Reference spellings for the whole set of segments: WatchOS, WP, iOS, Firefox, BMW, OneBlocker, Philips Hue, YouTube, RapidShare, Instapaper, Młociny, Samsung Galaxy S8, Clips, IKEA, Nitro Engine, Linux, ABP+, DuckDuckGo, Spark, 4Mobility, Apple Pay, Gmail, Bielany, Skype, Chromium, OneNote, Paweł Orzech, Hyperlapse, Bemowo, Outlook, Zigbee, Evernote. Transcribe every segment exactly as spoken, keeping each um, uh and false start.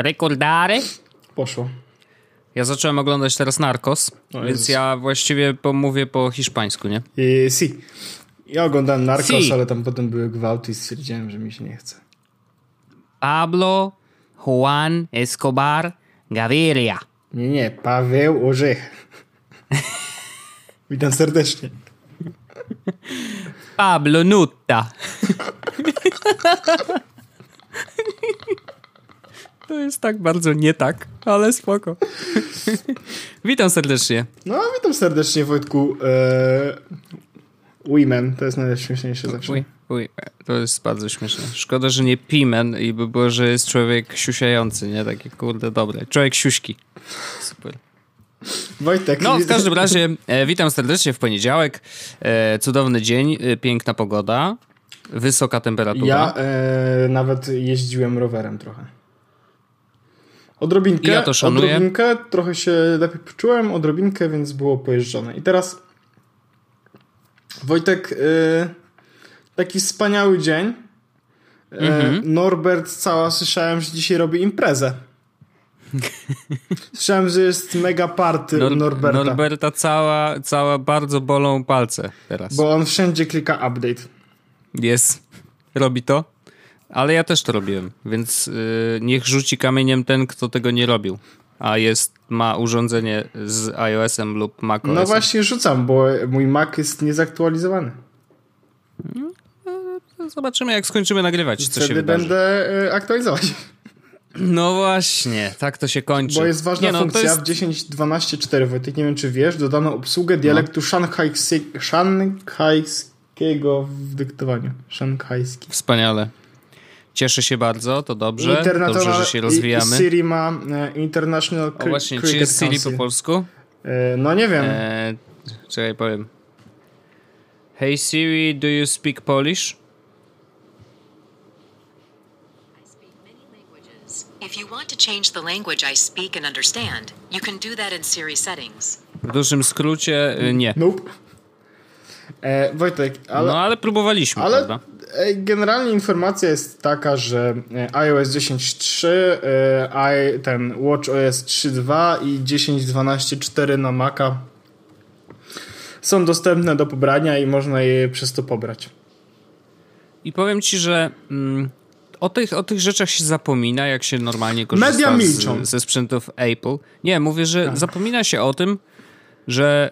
Recordare. Poszło. Ja zacząłem oglądać teraz Narcos, o więc Jezus. Ja właściwie mówię po hiszpańsku, nie? E, si. Ja oglądałem Narcos, si. ale tam potem były gwałty i stwierdziłem, że mi się nie chce. Pablo Juan Escobar Gaviria. Nie, nie, Paweł Orzech. Witam serdecznie. Pablo Nutta. To jest tak bardzo nie tak, ale spoko. Witam serdecznie. No, witam serdecznie, Wojtku. Eee, women, to jest najśmieszniejsze zawsze. Uj, uj, to jest bardzo śmieszne. Szkoda, że nie pimen i by było, że jest człowiek siusiający, nie? Taki kurde, dobre. Człowiek siuśki. Super. Wojtek. No, w każdym razie e, witam serdecznie w poniedziałek. E, cudowny dzień, e, piękna pogoda, wysoka temperatura. Ja e, nawet jeździłem rowerem trochę. Odrobinkę, ja to szanuję. Odrobinkę, trochę się lepiej poczułem, odrobinkę, więc było pojeżdżone. I teraz Wojtek, e, taki wspaniały dzień. E, mm-hmm. Norbert cała słyszałem, że dzisiaj robi imprezę. Słyszałem, że jest mega party Nor- Norberta Norberta cała, cała bardzo bolą palce teraz, bo on wszędzie klika update. Jest, robi to. Ale ja też to robiłem. Więc yy, niech rzuci kamieniem ten, kto tego nie robił. A jest, ma urządzenie z iOS-em lub macOS-em. No właśnie rzucam, bo mój Mac jest niezaktualizowany. Zobaczymy, jak skończymy nagrywać. Wtedy co się wydarzy. Będę yy, aktualizować. No właśnie, tak to się kończy. Bo jest ważna nie, no, funkcja jest... w dziesięć dwanaście cztery. Wojtek, nie wiem czy wiesz, dodano obsługę dialektu no. szanghajsy... szanghajskiego w dyktowaniu. Szanghajski. Wspaniale. Cieszę się bardzo, to dobrze. Dobrze, że się rozwijamy. Siri ma e, International Cricket Council. O właśnie, czy jest Siri po polsku? E, no nie wiem. E, czekaj, powiem. Hey Siri, do you speak Polish? If you want to change the language I speak and understand, you can do that in Siri settings. W dużym skrócie nie. Nope. E, Wojtek, ale... No ale próbowaliśmy, ale prawda? Generalnie informacja jest taka, że iOS dziesięć kropka trzy, e, ten WatchOS trzy kropka dwa i dziesięć dwanaście cztery na Maca są dostępne do pobrania i można je przez to pobrać. I powiem ci, że... Mm... O tych, o tych rzeczach się zapomina, jak się normalnie korzysta media milczą. Z, ze sprzętów Apple. Nie, mówię, że tak. Zapomina się o tym, że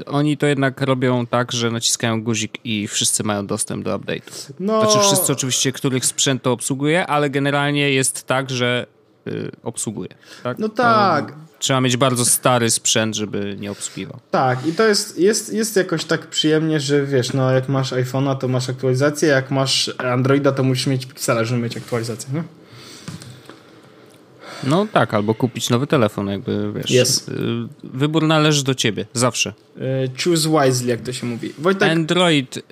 y, oni to jednak robią tak, że naciskają guzik i wszyscy mają dostęp do update'u. No... Znaczy wszyscy oczywiście, których sprzęt to obsługuje, ale generalnie jest tak, że y, obsługuje. Tak? No tak. Um, trzeba mieć bardzo stary sprzęt, żeby nie obsługiwał. Tak, i to jest, jest, jest jakoś tak przyjemnie, że wiesz, no jak masz iPhone'a, to masz aktualizację, jak masz Androida, to musisz mieć piksela, żeby mieć aktualizację, nie? No tak, albo kupić nowy telefon, jakby wiesz. Yes. Wybór należy do ciebie, zawsze. Choose wisely, jak to się mówi. Wojtek... Android, yy,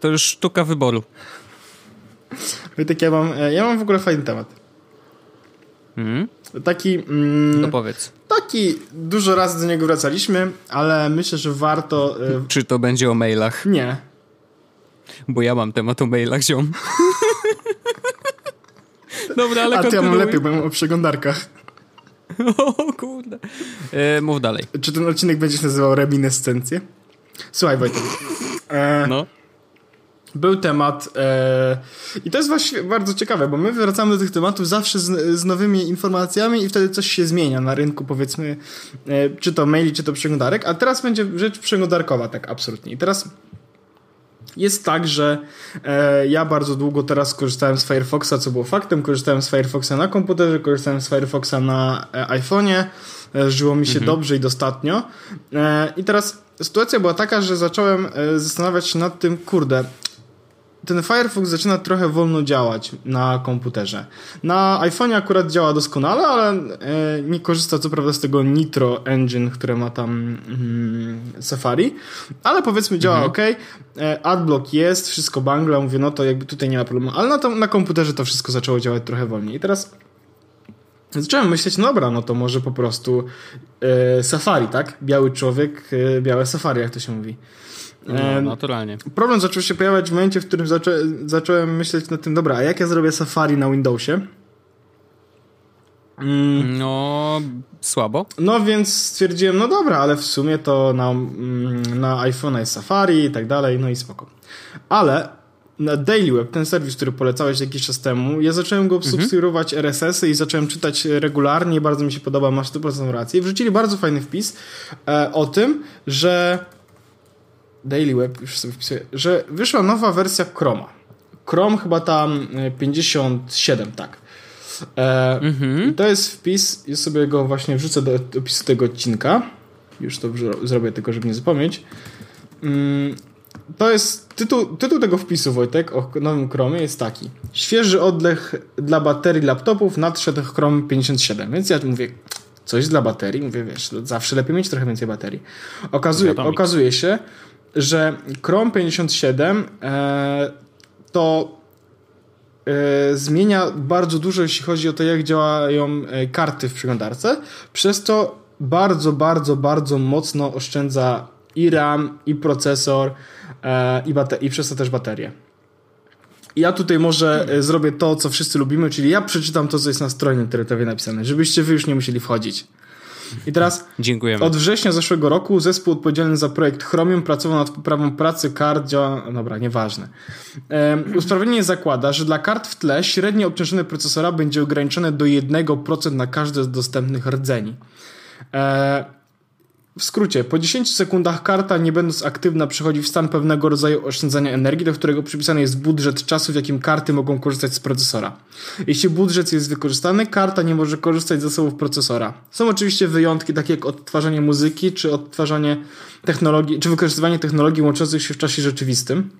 to już sztuka wyboru. Wojtek, ja mam, ja mam w ogóle fajny temat. Mhm. Taki, mm, no powiedz. Taki, dużo razy do niego wracaliśmy, ale myślę, że warto... Y... Czy to będzie o mailach? Nie. Bo ja mam temat o mailach, ziom. Dobra, ale a kontynuuj. Ty ja mam lepiej, bo ja mam o przeglądarkach. O kurde. E, mów dalej. Czy ten odcinek będzie się nazywał reminiscencje? Słuchaj, Wojtek. E... No. Był temat e, i to jest właśnie bardzo ciekawe, bo my wracamy do tych tematów zawsze z, z nowymi informacjami i wtedy coś się zmienia na rynku, powiedzmy, e, czy to maili, czy to przeglądarek, a teraz będzie rzecz przeglądarkowa, tak absolutnie. I teraz jest tak, że e, ja bardzo długo teraz korzystałem z Firefoxa, co było faktem, korzystałem z Firefoxa na komputerze, korzystałem z Firefoxa na e, iPhone'ie, e, żyło mi się mhm. dobrze i dostatnio. E, I teraz sytuacja była taka, że zacząłem e, zastanawiać się nad tym, kurde, ten Firefox zaczyna trochę wolno działać na komputerze. Na iPhone'ie akurat działa doskonale, ale e, nie korzysta co prawda z tego Nitro Engine, które ma tam mm, Safari, ale powiedzmy działa mhm. ok. E, Adblock jest, wszystko bangla, mówię, no to jakby tutaj nie ma problemu, ale na, to, na komputerze to wszystko zaczęło działać trochę wolniej. I teraz zacząłem myśleć, no dobra, no to może po prostu e, Safari, tak? Biały człowiek, e, białe Safari, jak to się mówi. No, naturalnie. Problem zaczął się pojawiać w momencie, w którym zaczę- zacząłem myśleć nad tym, dobra, a jak ja zrobię Safari na Windowsie? Mm. No, słabo. No więc stwierdziłem, no dobra, ale w sumie to na, na iPhone'a jest Safari i tak dalej, no i spoko. Ale na Daily Web, ten serwis, który polecałeś jakiś czas temu, ja zacząłem go subskrybować mhm. er es esy i zacząłem czytać regularnie, bardzo mi się podoba, masz sto procent rację. Wrzucili bardzo fajny wpis e, o tym, że Daily Web, już sobie wpisuję, że wyszła nowa wersja Chroma. Chrome chyba tam pięćdziesiąt siedem, tak. E, mhm. I to jest wpis, ja sobie go właśnie wrzucę do opisu tego odcinka. Już to zrobię tylko, żeby nie zapomnieć. Mm. To jest tytuł, tytuł tego wpisu, Wojtek, o nowym Chromie jest taki: świeży oddech dla baterii laptopów, nadszedł Chrome pięćdziesiąt siedem. Więc ja mówię, coś dla baterii, mówię, wiesz, zawsze lepiej mieć trochę więcej baterii. Okazuje, okazuje się, że Chrome pięćdziesiąt siedem e, to e, zmienia bardzo dużo, jeśli chodzi o to, jak działają karty w przeglądarce, przez to bardzo, bardzo, bardzo mocno oszczędza i RAM, i procesor, I, bate- i przez to też baterię. Ja tutaj może hmm. zrobię to, co wszyscy lubimy, czyli ja przeczytam to, co jest na stronie internetowej napisane, żebyście wy już nie musieli wchodzić. I teraz dziękujemy. Od września zeszłego roku zespół odpowiedzialny za projekt Chromium pracował nad poprawą pracy kart działa... Dobra, nieważne. Um, usprawnienie zakłada, że dla kart w tle średnie obciążenie procesora będzie ograniczone do jeden procent na każde z dostępnych rdzeni. Eee... W skrócie, po dziesięciu sekundach karta, nie będąc aktywna, przechodzi w stan pewnego rodzaju oszczędzania energii, do którego przypisany jest budżet czasu, w jakim karty mogą korzystać z procesora. Jeśli budżet jest wykorzystany, karta nie może korzystać z zasobów procesora. Są oczywiście wyjątki, takie jak odtwarzanie muzyki, czy odtwarzanie technologii, czy wykorzystywanie technologii łączących się w czasie rzeczywistym.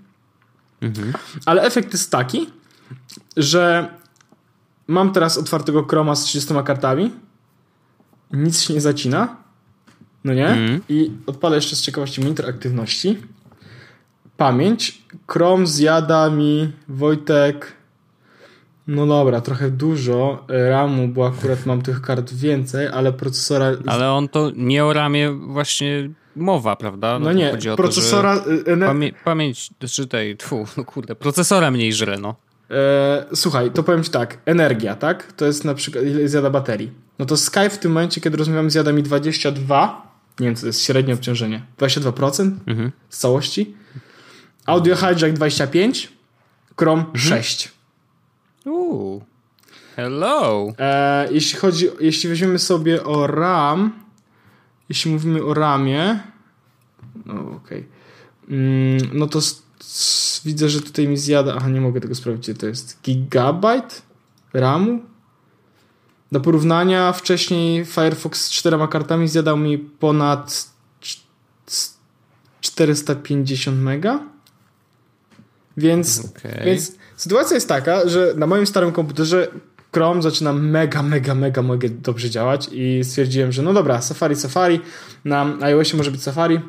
Mhm. Ale efekt jest taki, że mam teraz otwartego Chroma z trzydziestoma kartami, nic się nie zacina. No nie? Mm. I odpalę jeszcze z ciekawości monitor aktywności. Pamięć. Chrome zjada mi, Wojtek, no dobra, trochę dużo ramu, bo akurat mam tych kart więcej, ale procesora... Ale on to nie o ramie właśnie mowa, prawda? No, no nie, chodzi o procesora... To, pamię- pamięć, czytaj, tfu, no kurde, procesora mniej żre, no. E, słuchaj, to powiem ci tak, energia, tak? To jest na przykład, ile zjada baterii. No to Skype w tym momencie, kiedy rozmawiam, zjada mi dwadzieścia dwa, nie wiem, co to jest średnie obciążenie, dwadzieścia dwa procent mhm. z całości. Audio Hijack dwadzieścia pięć, Chrome mhm. sześć. Uuu, hello. E, jeśli chodzi, jeśli weźmiemy sobie o RAM, jeśli mówimy o ramie, no okej, okay. no to widzę, że tutaj mi zjada, aha, nie mogę tego sprawdzić, to jest gigabajt ramu. Do porównania wcześniej Firefox z czterema kartami zjadał mi ponad czterysta pięćdziesiąt mega. Więc, okay. więc sytuacja jest taka, że na moim starym komputerze Chrome zaczyna mega, mega, mega, mega dobrze działać i stwierdziłem, że no dobra, Safari, Safari, na iOSie może być Safari,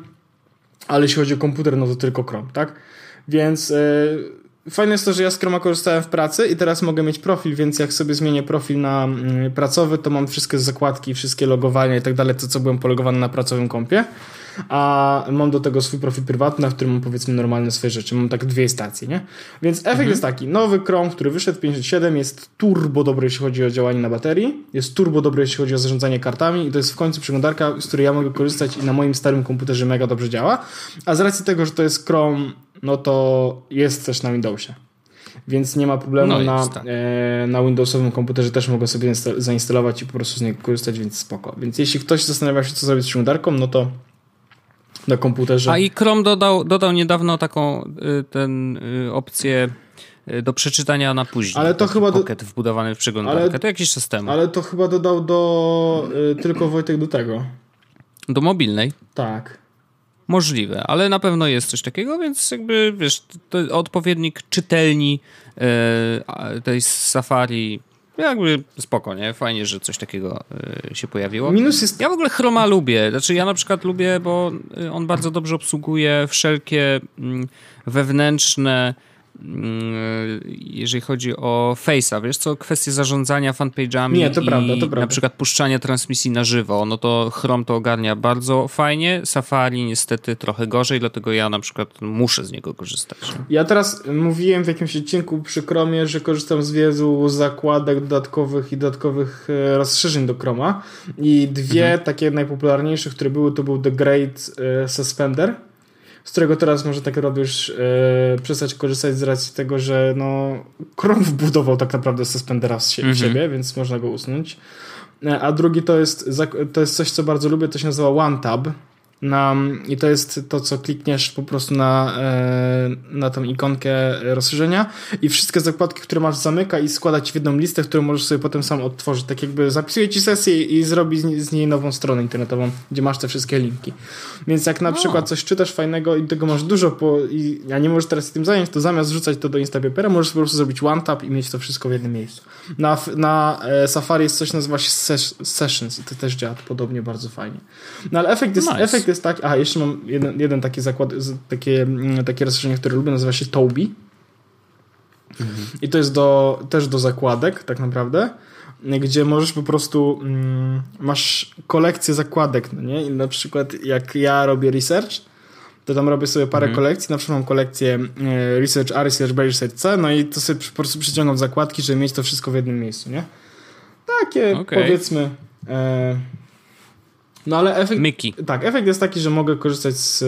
ale jeśli chodzi o komputer, no to tylko Chrome, tak? Więc... Yy, fajne jest to, że ja z Chroma korzystałem w pracy i teraz mogę mieć profil, więc jak sobie zmienię profil na pracowy, to mam wszystkie zakładki, wszystkie logowania i tak dalej, to co byłem pologowany na pracowym kompie, a mam do tego swój profil prywatny, na którym mam, powiedzmy, normalne swoje rzeczy. Mam tak dwie stacje, nie? Więc efekt mhm. jest taki, nowy Chrome, który wyszedł pięćdziesiąt siedem, jest turbo dobry, jeśli chodzi o działanie na baterii, jest turbo dobry, jeśli chodzi o zarządzanie kartami i to jest w końcu przeglądarka, z której ja mogę korzystać i na moim starym komputerze mega dobrze działa, a z racji tego, że to jest Chrome, no to jest też na Windowsie. Więc nie ma problemu, no na, tak. e, na Windowsowym komputerze też mogę sobie zainstalować i po prostu z niego korzystać, więc spoko. Więc jeśli ktoś zastanawia się, co zrobić z przeglądarką, no to na komputerze... A i Chrome dodał, dodał niedawno taką ten, opcję do przeczytania na później. Ale to chyba... Pocket do... wbudowany w przeglądarkę. Ale... To jakiś system. Ale to chyba dodał do... tylko Wojtek do tego. Do mobilnej? Tak. Możliwe, ale na pewno jest coś takiego, więc jakby, wiesz, to odpowiednik czytelni yy, tej Safari, jakby spoko, nie? Fajnie, że coś takiego yy, się pojawiło. Minus jest... Ja w ogóle Chroma lubię, znaczy ja na przykład lubię, bo on bardzo dobrze obsługuje wszelkie wewnętrzne jeżeli chodzi o Face'a, wiesz co, kwestie zarządzania fanpage'ami Nie, to i prawda, to prawda. na przykład puszczania transmisji na żywo, no to Chrome to ogarnia bardzo fajnie, Safari niestety trochę gorzej, dlatego ja na przykład muszę z niego korzystać. Ja teraz mówiłem w jakimś odcinku przy Chromie, że korzystam z wielu zakładek dodatkowych i dodatkowych rozszerzeń do Chroma i dwie mhm. takie najpopularniejsze, które były, to był The Great Suspender, z którego teraz może tak robisz już yy, przestać korzystać z racji tego, że no Chrome wbudował tak naprawdę suspendera w siebie, mm-hmm. więc można go usunąć. A drugi to jest, to jest coś, co bardzo lubię, to się nazywa OneTab na, i to jest to, co klikniesz po prostu na, yy, na tą ikonkę rozszerzenia i wszystkie zakładki, które masz, zamyka i składa ci w jedną listę, którą możesz sobie potem sam odtworzyć. Tak jakby zapisuje ci sesję i zrobi z niej nową stronę internetową, gdzie masz te wszystkie linki. Więc jak na no. przykład coś czytasz fajnego i tego masz dużo, po, i, a nie możesz teraz się tym zająć, to zamiast wrzucać to do Instapapera, możesz po prostu zrobić one tap i mieć to wszystko w jednym miejscu. Na, na e, Safari jest coś, nazywa się ses, Sessions i to też działa podobnie bardzo fajnie. No ale efekt jest, nice. efekt jest taki, a jeszcze mam jeden, jeden taki zakład, takie, takie rozszerzenie, które lubię, nazywa się Toby. Mhm. I to jest do, też do zakładek tak naprawdę, gdzie możesz po prostu, mm, masz kolekcję zakładek, no nie? I na przykład jak ja robię research, to tam robię sobie parę mm. kolekcji, na przykład mam kolekcję research A, research B, research C, no i to sobie po prostu przyciągam zakładki, żeby mieć to wszystko w jednym miejscu, nie? Takie okay. powiedzmy e... no ale efekt, Mickey. tak, efekt jest taki, że mogę korzystać z,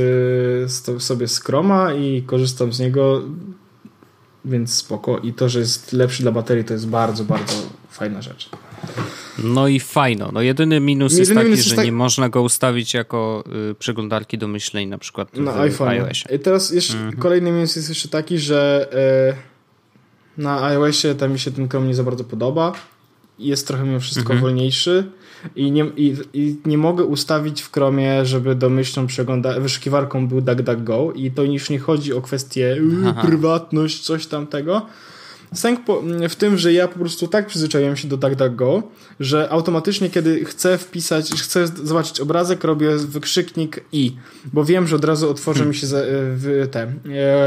z to, sobie z Chroma i korzystam z niego, więc spoko, i to, że jest lepszy dla baterii, to jest bardzo, bardzo fajna rzecz. No i fajno. No jedyny minus jedyny jest taki, minus że jest tak... nie można go ustawić jako y, przeglądarki domyślnej, na przykład na iOSie. I teraz jeszcze mhm. kolejny minus jest jeszcze taki, że y, na iOSie tam mi się ten Chrome nie za bardzo podoba. Jest trochę mimo wszystko mhm. wolniejszy i nie, i, i nie mogę ustawić w Chromie, żeby domyślną przegląda- wyszukiwarką był DuckDuckGo i to już nie chodzi o kwestię y, prywatność, coś tamtego. Sęk w tym, że ja po prostu tak przyzwyczaiłem się do DuckDuckGo, że automatycznie, kiedy chcę wpisać, chcę zobaczyć obrazek, robię wykrzyknik i, bo wiem, że od razu otworzy hmm. mi się w te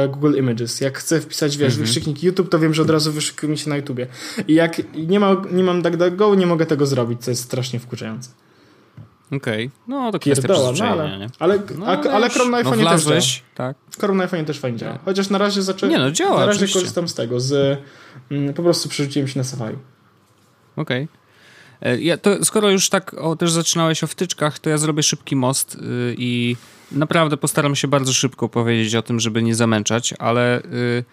Google Images. Jak chcę wpisać, wiesz, mm-hmm. wykrzyknik YouTube, to wiem, że od razu wyszukuje mi się na YouTubie. I jak nie, ma, nie mam DuckDuckGo, nie mogę tego zrobić, co jest strasznie wkurzające. Okej, okay. no to kwestia przyzwyczajenia, no, ale, nie? Ale, no, ale, ale Chrome na iPhone'ie no, też działa. Tak. Chrome na iPhone'ie też fajnie działa. Chociaż na razie zaczę... Nie no, działa, na razie oczywiście. korzystam z tego, z, mm, po prostu przerzuciłem się na Safari. Okej. Okay. Ja to, skoro już tak o, też zaczynałeś o wtyczkach, to ja zrobię szybki most yy, i naprawdę postaram się bardzo szybko powiedzieć o tym, żeby nie zamęczać, ale yy,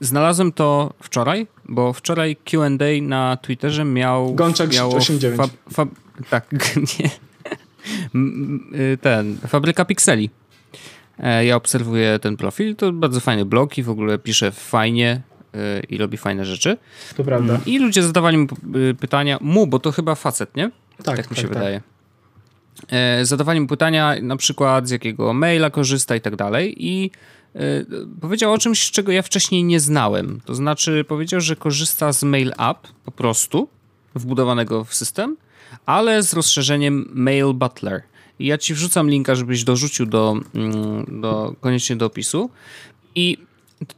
znalazłem to wczoraj, bo wczoraj Q and A na Twitterze miał... Gączek osiemdziesiąt dziewięć. Fa, fa, tak, nie... ten, Fabryka Pikseli. Ja obserwuję ten profil, to bardzo fajny blog i w ogóle pisze fajnie i robi fajne rzeczy. To prawda. I ludzie zadawali mu pytania, mu, bo to chyba facet, nie? Tak, tak mi się tak, wydaje. Tak. Zadawali mu pytania, na przykład z jakiego maila korzysta i tak dalej, i powiedział o czymś, czego ja wcześniej nie znałem. To znaczy powiedział, że korzysta z Mail.app po prostu, wbudowanego w system, ale z rozszerzeniem Mail Butler. I ja ci wrzucam linka, żebyś dorzucił do, do, koniecznie do opisu. I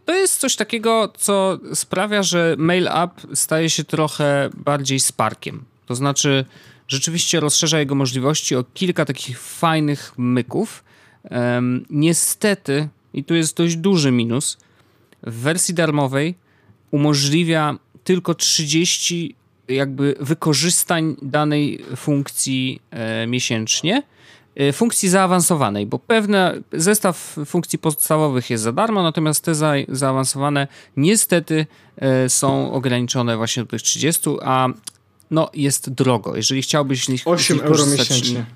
to jest coś takiego, co sprawia, że Mail.app staje się trochę bardziej Sparkiem. To znaczy rzeczywiście rozszerza jego możliwości o kilka takich fajnych myków. Um, niestety, i tu jest dość duży minus, w wersji darmowej umożliwia tylko trzydzieści jakby wykorzystań danej funkcji e, miesięcznie, e, funkcji zaawansowanej, bo pewne zestaw funkcji podstawowych jest za darmo, natomiast te za, zaawansowane niestety e, są ograniczone właśnie do tych trzydziestu, a no jest drogo. Jeżeli chciałbyś... osiem euro miesięcznie.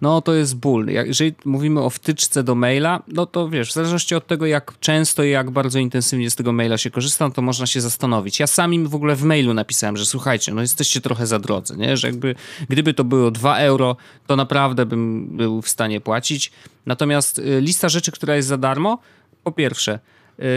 No to jest ból. Jeżeli mówimy o wtyczce do maila, no to wiesz, w zależności od tego, jak często i jak bardzo intensywnie z tego maila się korzysta, to można się zastanowić. Ja sam im w ogóle w mailu napisałem, że słuchajcie, no jesteście trochę za drodzy, nie? Że jakby, gdyby to było dwa euro, to naprawdę bym był w stanie płacić. Natomiast lista rzeczy, która jest za darmo, po pierwsze,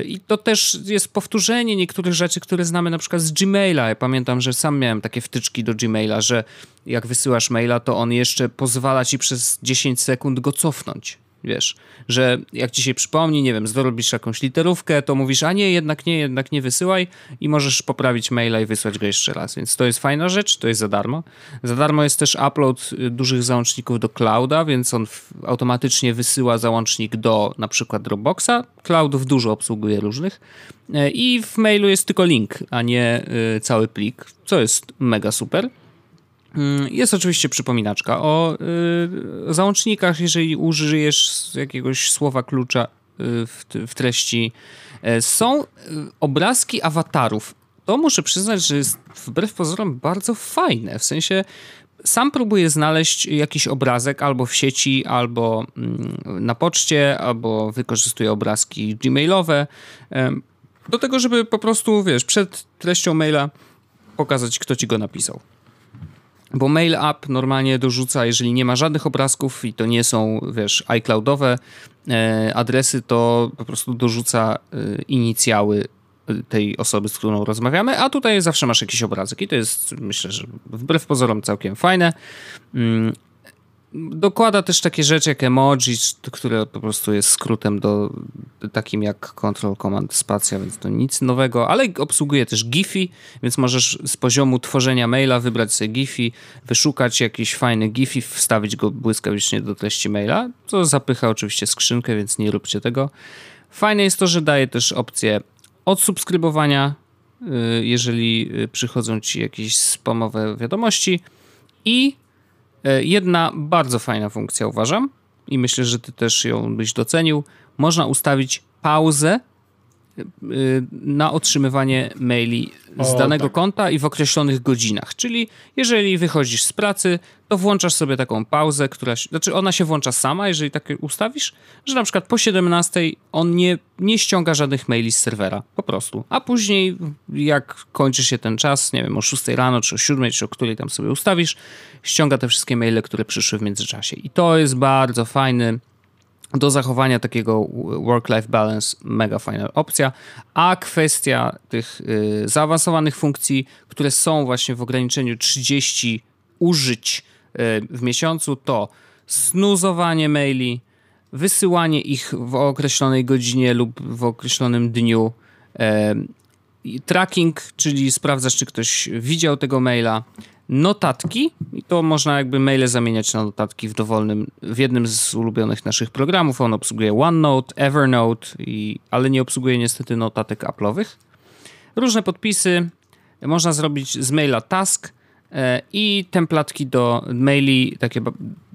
i to też jest powtórzenie niektórych rzeczy, które znamy na przykład z Gmaila. Ja pamiętam, że sam miałem takie wtyczki do Gmaila, że jak wysyłasz maila, to on jeszcze pozwala ci przez dziesięć sekund go cofnąć. Wiesz, że jak ci się przypomni, nie wiem, zrobisz jakąś literówkę, to mówisz, a nie, jednak nie, jednak nie wysyłaj i możesz poprawić maila i wysłać go jeszcze raz. Więc to jest fajna rzecz, to jest za darmo. Za darmo jest też upload dużych załączników do clouda, więc on automatycznie wysyła załącznik do na przykład Dropboxa. Cloudów dużo obsługuje różnych i w mailu jest tylko link, a nie cały plik, co jest mega super. Jest oczywiście przypominaczka o y, załącznikach, jeżeli użyjesz jakiegoś słowa klucza y, w, w treści. Y, są y, obrazki awatarów. To muszę przyznać, że jest wbrew pozorom bardzo fajne. W sensie sam próbuję znaleźć jakiś obrazek albo w sieci, albo y, na poczcie, albo wykorzystuję obrazki gmailowe. Y, do tego, żeby po prostu, wiesz, przed treścią maila pokazać, kto ci go napisał. Bo Mail.app normalnie dorzuca, jeżeli nie ma żadnych obrazków i to nie są, wiesz, iCloudowe e, adresy, to po prostu dorzuca e, inicjały tej osoby, z którą rozmawiamy, a tutaj zawsze masz jakiś obrazek i to jest, myślę, że wbrew pozorom całkiem fajne. Mm. Dokłada też takie rzeczy jak emoji, które po prostu jest skrótem do takim jak Ctrl, Command, Spacja, więc to nic nowego, ale obsługuje też gify, więc możesz z poziomu tworzenia maila wybrać sobie gify, wyszukać jakiś fajny gify, wstawić go błyskawicznie do treści maila, co zapycha oczywiście skrzynkę, więc nie róbcie tego. Fajne jest to, że daje też opcję odsubskrybowania, jeżeli przychodzą ci jakieś spamowe wiadomości i jedna bardzo fajna funkcja, uważam, i myślę, że ty też ją byś docenił. Można ustawić pauzę na otrzymywanie maili z o, danego tak. konta i w określonych godzinach. Czyli jeżeli wychodzisz z pracy, to włączasz sobie taką pauzę, która, znaczy ona się włącza sama, jeżeli tak ustawisz, że na przykład po siedemnastej on nie, nie ściąga żadnych maili z serwera, po prostu. A później jak kończy się ten czas, nie wiem, o szóstej rano, czy o siódmej, czy o której tam sobie ustawisz, ściąga te wszystkie maile, które przyszły w międzyczasie. I to jest bardzo fajny do zachowania takiego work-life balance, mega fajna opcja. A kwestia tych y, zaawansowanych funkcji, które są właśnie w ograniczeniu trzydziestu użyć y, w miesiącu, to snuzowanie maili, wysyłanie ich w określonej godzinie lub w określonym dniu, y, tracking, czyli sprawdzasz, czy ktoś widział tego maila, notatki, i to można jakby maile zamieniać na notatki w dowolnym, w jednym z ulubionych naszych programów. On obsługuje OneNote, Evernote, i, ale nie obsługuje niestety notatek Apple'owych. Różne podpisy, można zrobić z maila task e, i templatki do maili, takie ba-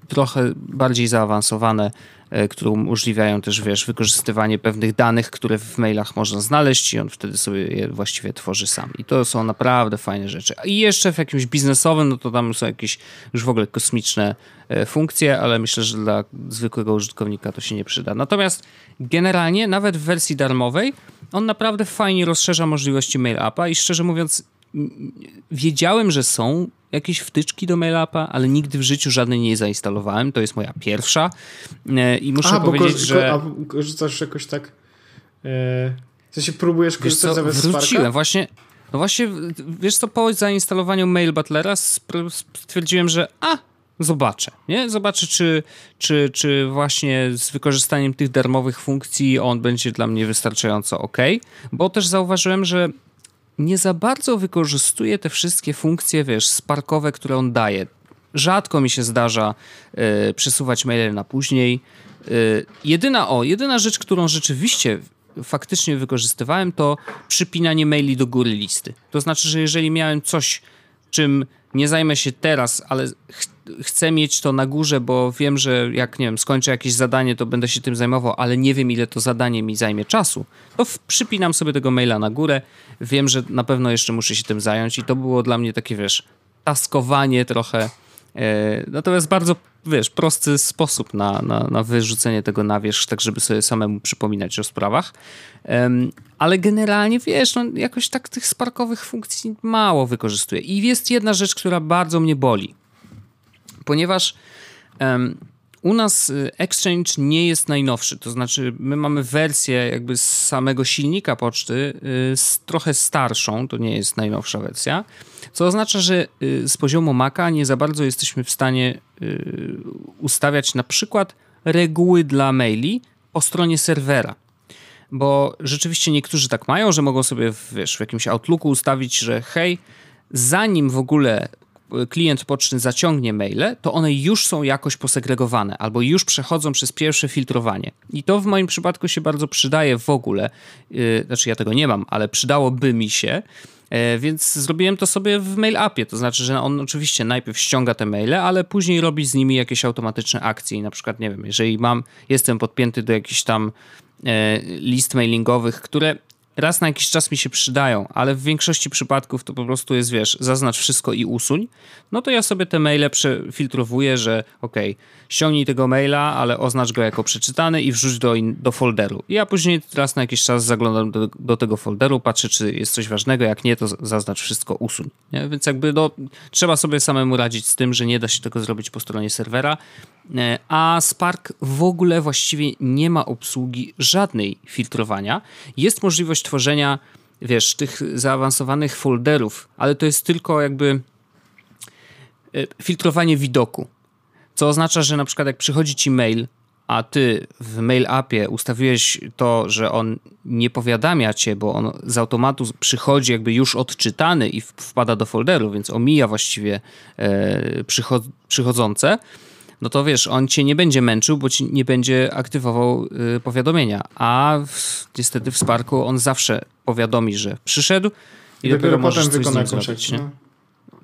trochę bardziej zaawansowane, e, które umożliwiają też, wiesz, wykorzystywanie pewnych danych, które w mailach można znaleźć i on wtedy sobie je właściwie tworzy sam. I to są naprawdę fajne rzeczy. I jeszcze w jakimś biznesowym, no to tam są jakieś już w ogóle kosmiczne e, funkcje, ale myślę, że dla zwykłego użytkownika to się nie przyda. Natomiast generalnie, nawet w wersji darmowej, on naprawdę fajnie rozszerza możliwości Mail.appa i szczerze mówiąc, wiedziałem, że są jakieś wtyczki do Mail.appa, ale nigdy w życiu żadnej nie zainstalowałem. To jest moja pierwsza i muszę a, powiedzieć, ko- że... A korzystasz jakoś tak... Yy... W sensie próbujesz korzystać nawet z Sparka? Wróciłem właśnie... No właśnie, wiesz co, po zainstalowaniu Mail Butlera stwierdziłem, że a, zobaczę, nie? Zobaczę, czy, czy, czy właśnie z wykorzystaniem tych darmowych funkcji on będzie dla mnie wystarczająco ok, bo też zauważyłem, że nie za bardzo wykorzystuje te wszystkie funkcje, wiesz, sparkowe, które on daje. Rzadko mi się zdarza y, przesuwać maile na później. Y, jedyna, o, jedyna rzecz, którą rzeczywiście faktycznie wykorzystywałem, to przypinanie maili do góry listy. To znaczy, że jeżeli miałem coś, czym nie zajmę się teraz, ale ch- chcę mieć to na górze, bo wiem, że jak, nie wiem, skończę jakieś zadanie, to będę się tym zajmował, ale nie wiem, ile to zadanie mi zajmie czasu, to w- przypinam sobie tego maila na górę, wiem, że na pewno jeszcze muszę się tym zająć i to było dla mnie takie, wiesz, taskowanie trochę, yy, natomiast bardzo, wiesz, prosty sposób na, na, na wyrzucenie tego na wierzch, tak żeby sobie samemu przypominać o sprawach, yy, ale generalnie, wiesz, no, jakoś tak tych sparkowych funkcji mało wykorzystuję. I jest jedna rzecz, która bardzo mnie boli, ponieważ um, u nas Exchange nie jest najnowszy, to znaczy my mamy wersję jakby z samego silnika poczty y, z trochę starszą, to nie jest najnowsza wersja, co oznacza, że y, z poziomu Maca nie za bardzo jesteśmy w stanie y, ustawiać na przykład reguły dla maili po stronie serwera. Bo rzeczywiście niektórzy tak mają, że mogą sobie w, wiesz, w jakimś Outlooku ustawić, że hej, zanim w ogóle klient poczty zaciągnie maile, to one już są jakoś posegregowane albo już przechodzą przez pierwsze filtrowanie. I to w moim przypadku się bardzo przydaje w ogóle. Yy, znaczy ja tego nie mam, ale przydałoby mi się, yy, więc zrobiłem to sobie w Mail.appie. To znaczy, że on oczywiście najpierw ściąga te maile, ale później robi z nimi jakieś automatyczne akcje. I na przykład, nie wiem, jeżeli mam, jestem podpięty do jakichś tam yy, list mailingowych, które raz na jakiś czas mi się przydają, ale w większości przypadków to po prostu jest, wiesz, zaznacz wszystko i usuń, no to ja sobie te maile przefiltrowuję, że okej, okay, ściągnij tego maila, ale oznacz go jako przeczytany i wrzuć do, in, do folderu. I ja później raz na jakiś czas zaglądam do, do tego folderu, patrzę, czy jest coś ważnego, jak nie, to zaznacz wszystko, usuń. Nie? Więc jakby no, trzeba sobie samemu radzić z tym, że nie da się tego zrobić po stronie serwera, a Spark w ogóle właściwie nie ma obsługi żadnej filtrowania. Jest możliwość tworzenia, wiesz, tych zaawansowanych folderów, ale to jest tylko jakby filtrowanie widoku, co oznacza, że na przykład jak przychodzi ci mail, a ty w Mail.appie ustawiłeś to, że on nie powiadamia cię, bo on z automatu przychodzi jakby już odczytany i wpada do folderu, więc omija właściwie e, przychod- przychodzące, no to wiesz, on cię nie będzie męczył, bo ci nie będzie aktywował y, powiadomienia, a w, niestety w Sparku on zawsze powiadomi, że przyszedł i, I dopiero, dopiero możesz coś z nim zrobić, nie?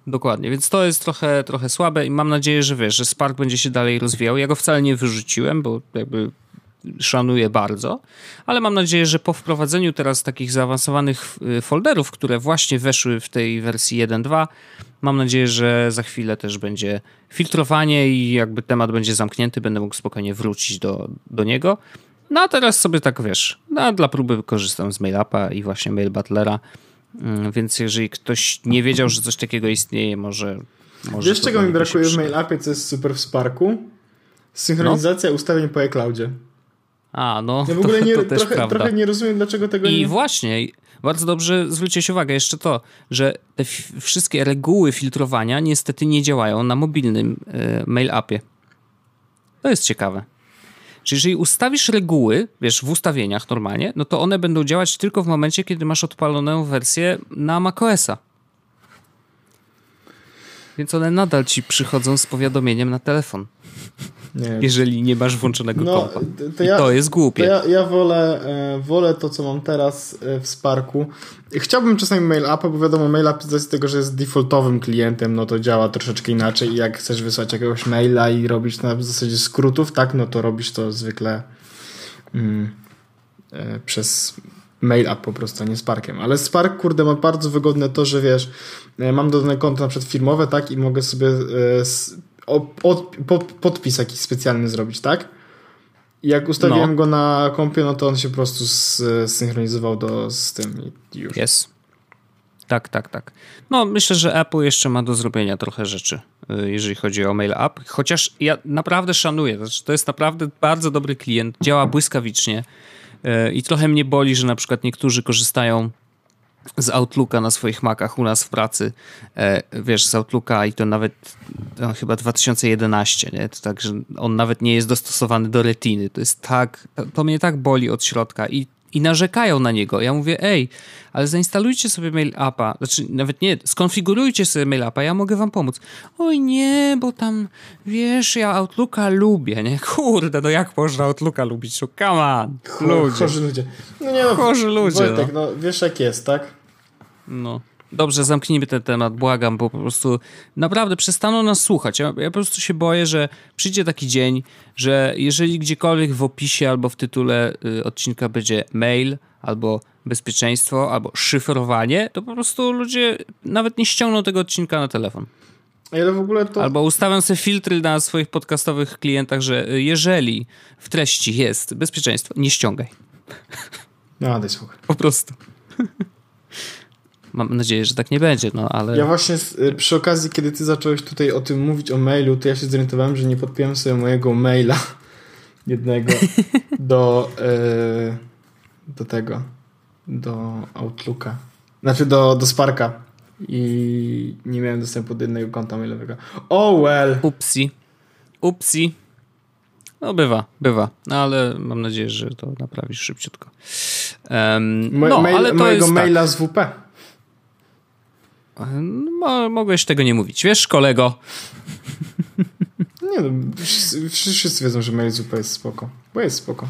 Dokładnie, więc to jest trochę, trochę słabe i mam nadzieję, że wiesz, że Spark będzie się dalej rozwijał. Ja go wcale nie wyrzuciłem, bo jakby szanuję bardzo, ale mam nadzieję, że po wprowadzeniu teraz takich zaawansowanych folderów, które właśnie weszły w tej wersji jeden kropka dwa, mam nadzieję, że za chwilę też będzie filtrowanie i jakby temat będzie zamknięty, będę mógł spokojnie wrócić do, do niego. No a teraz sobie tak, wiesz, no, dla próby korzystam z Mail.appa i właśnie Mail Butlera, więc jeżeli ktoś nie wiedział, że coś takiego istnieje, może... może wiesz, czego mi brakuje w Mail.appie, co jest super w Sparku? Synchronizacja no. ustawień po e-cloudzie. A, no, ja w ogóle nie, to, to też trochę, trochę nie rozumiem, dlaczego tego I nie... I właśnie, bardzo dobrze zwróciłeś uwagę jeszcze to, że te f- wszystkie reguły filtrowania niestety nie działają na mobilnym e, Mail.appie. To jest ciekawe. Czyli jeżeli ustawisz reguły, wiesz, w ustawieniach normalnie, no to one będą działać tylko w momencie, kiedy masz odpaloną wersję na macOS-a. Więc one nadal ci przychodzą z powiadomieniem na telefon. Nie. Jeżeli nie masz włączonego no, kompa. To, ja, to jest głupie. To ja, ja wolę, e, wolę to, co mam teraz e, w Sparku. Chciałbym czasami Mail.appa, bo wiadomo, Mail.app z tego, że jest defaultowym klientem, no to działa troszeczkę inaczej. Jak chcesz wysłać jakiegoś maila i robić na zasadzie skrótów, tak, no to robisz to zwykle mm, e, przez Mail.app po prostu, a nie Sparkiem. Ale Spark, kurde, ma bardzo wygodne to, że wiesz, e, mam dodane konto na przykład firmowe, tak, i mogę sobie... E, s, Od, pod, podpis jakiś specjalny zrobić, tak? I jak ustawiłem no. go na kompie, no to on się po prostu zsynchronizował do, z tym i już. Jest. Tak, tak, tak. No myślę, że Apple jeszcze ma do zrobienia trochę rzeczy, jeżeli chodzi o Mail.app. Chociaż ja naprawdę szanuję. To jest naprawdę bardzo dobry klient. Działa błyskawicznie i trochę mnie boli, że na przykład niektórzy korzystają z Outlooka na swoich Macach u nas w pracy, e, wiesz, z Outlooka i to nawet no, chyba dwa tysiące jedenaście, nie? To tak, że on nawet nie jest dostosowany do retiny. To jest tak, to, to mnie tak boli od środka i, i narzekają na niego. Ja mówię, ej, ale zainstalujcie sobie Mail.appa, znaczy nawet nie, skonfigurujcie sobie Mail.appa, ja mogę wam pomóc. Oj nie, bo tam, wiesz, ja Outlooka lubię, nie? Kurde, no jak można Outlooka lubić? No come on, ludzie. Chorzy ludzie. No nie, no, chorzy ludzie, Wojtek, no. no wiesz jak jest, tak? No. Dobrze, zamknijmy ten temat, błagam, bo po prostu naprawdę przestaną nas słuchać. Ja, ja po prostu się boję, że przyjdzie taki dzień, że jeżeli gdziekolwiek w opisie albo w tytule y, odcinka będzie mail, albo bezpieczeństwo, albo szyfrowanie, to po prostu ludzie nawet nie ściągną tego odcinka na telefon. Ale w ogóle to... Albo ustawiam sobie filtry na swoich podcastowych klientach, że jeżeli w treści jest bezpieczeństwo, nie ściągaj. No, daj słuchaj. Po prostu. Mam nadzieję, że tak nie będzie, no ale... Ja właśnie przy okazji, kiedy ty zacząłeś tutaj o tym mówić, o mailu, to ja się zorientowałem, że nie podpiąłem sobie mojego maila jednego do yy, do tego, do Outlooka. Znaczy do, do Sparka. I nie miałem dostępu do jednego konta mailowego. Oh well! Upsi. Upsi. No bywa, bywa, no, ale mam nadzieję, że to naprawisz szybciutko. Um, no, mail, ale to mojego jest maila tak. z W P. No, mogłeś tego nie mówić. Wiesz, kolego? Nie no, wszyscy, wszyscy wiedzą, że mail z W P jest spoko, bo jest spoko.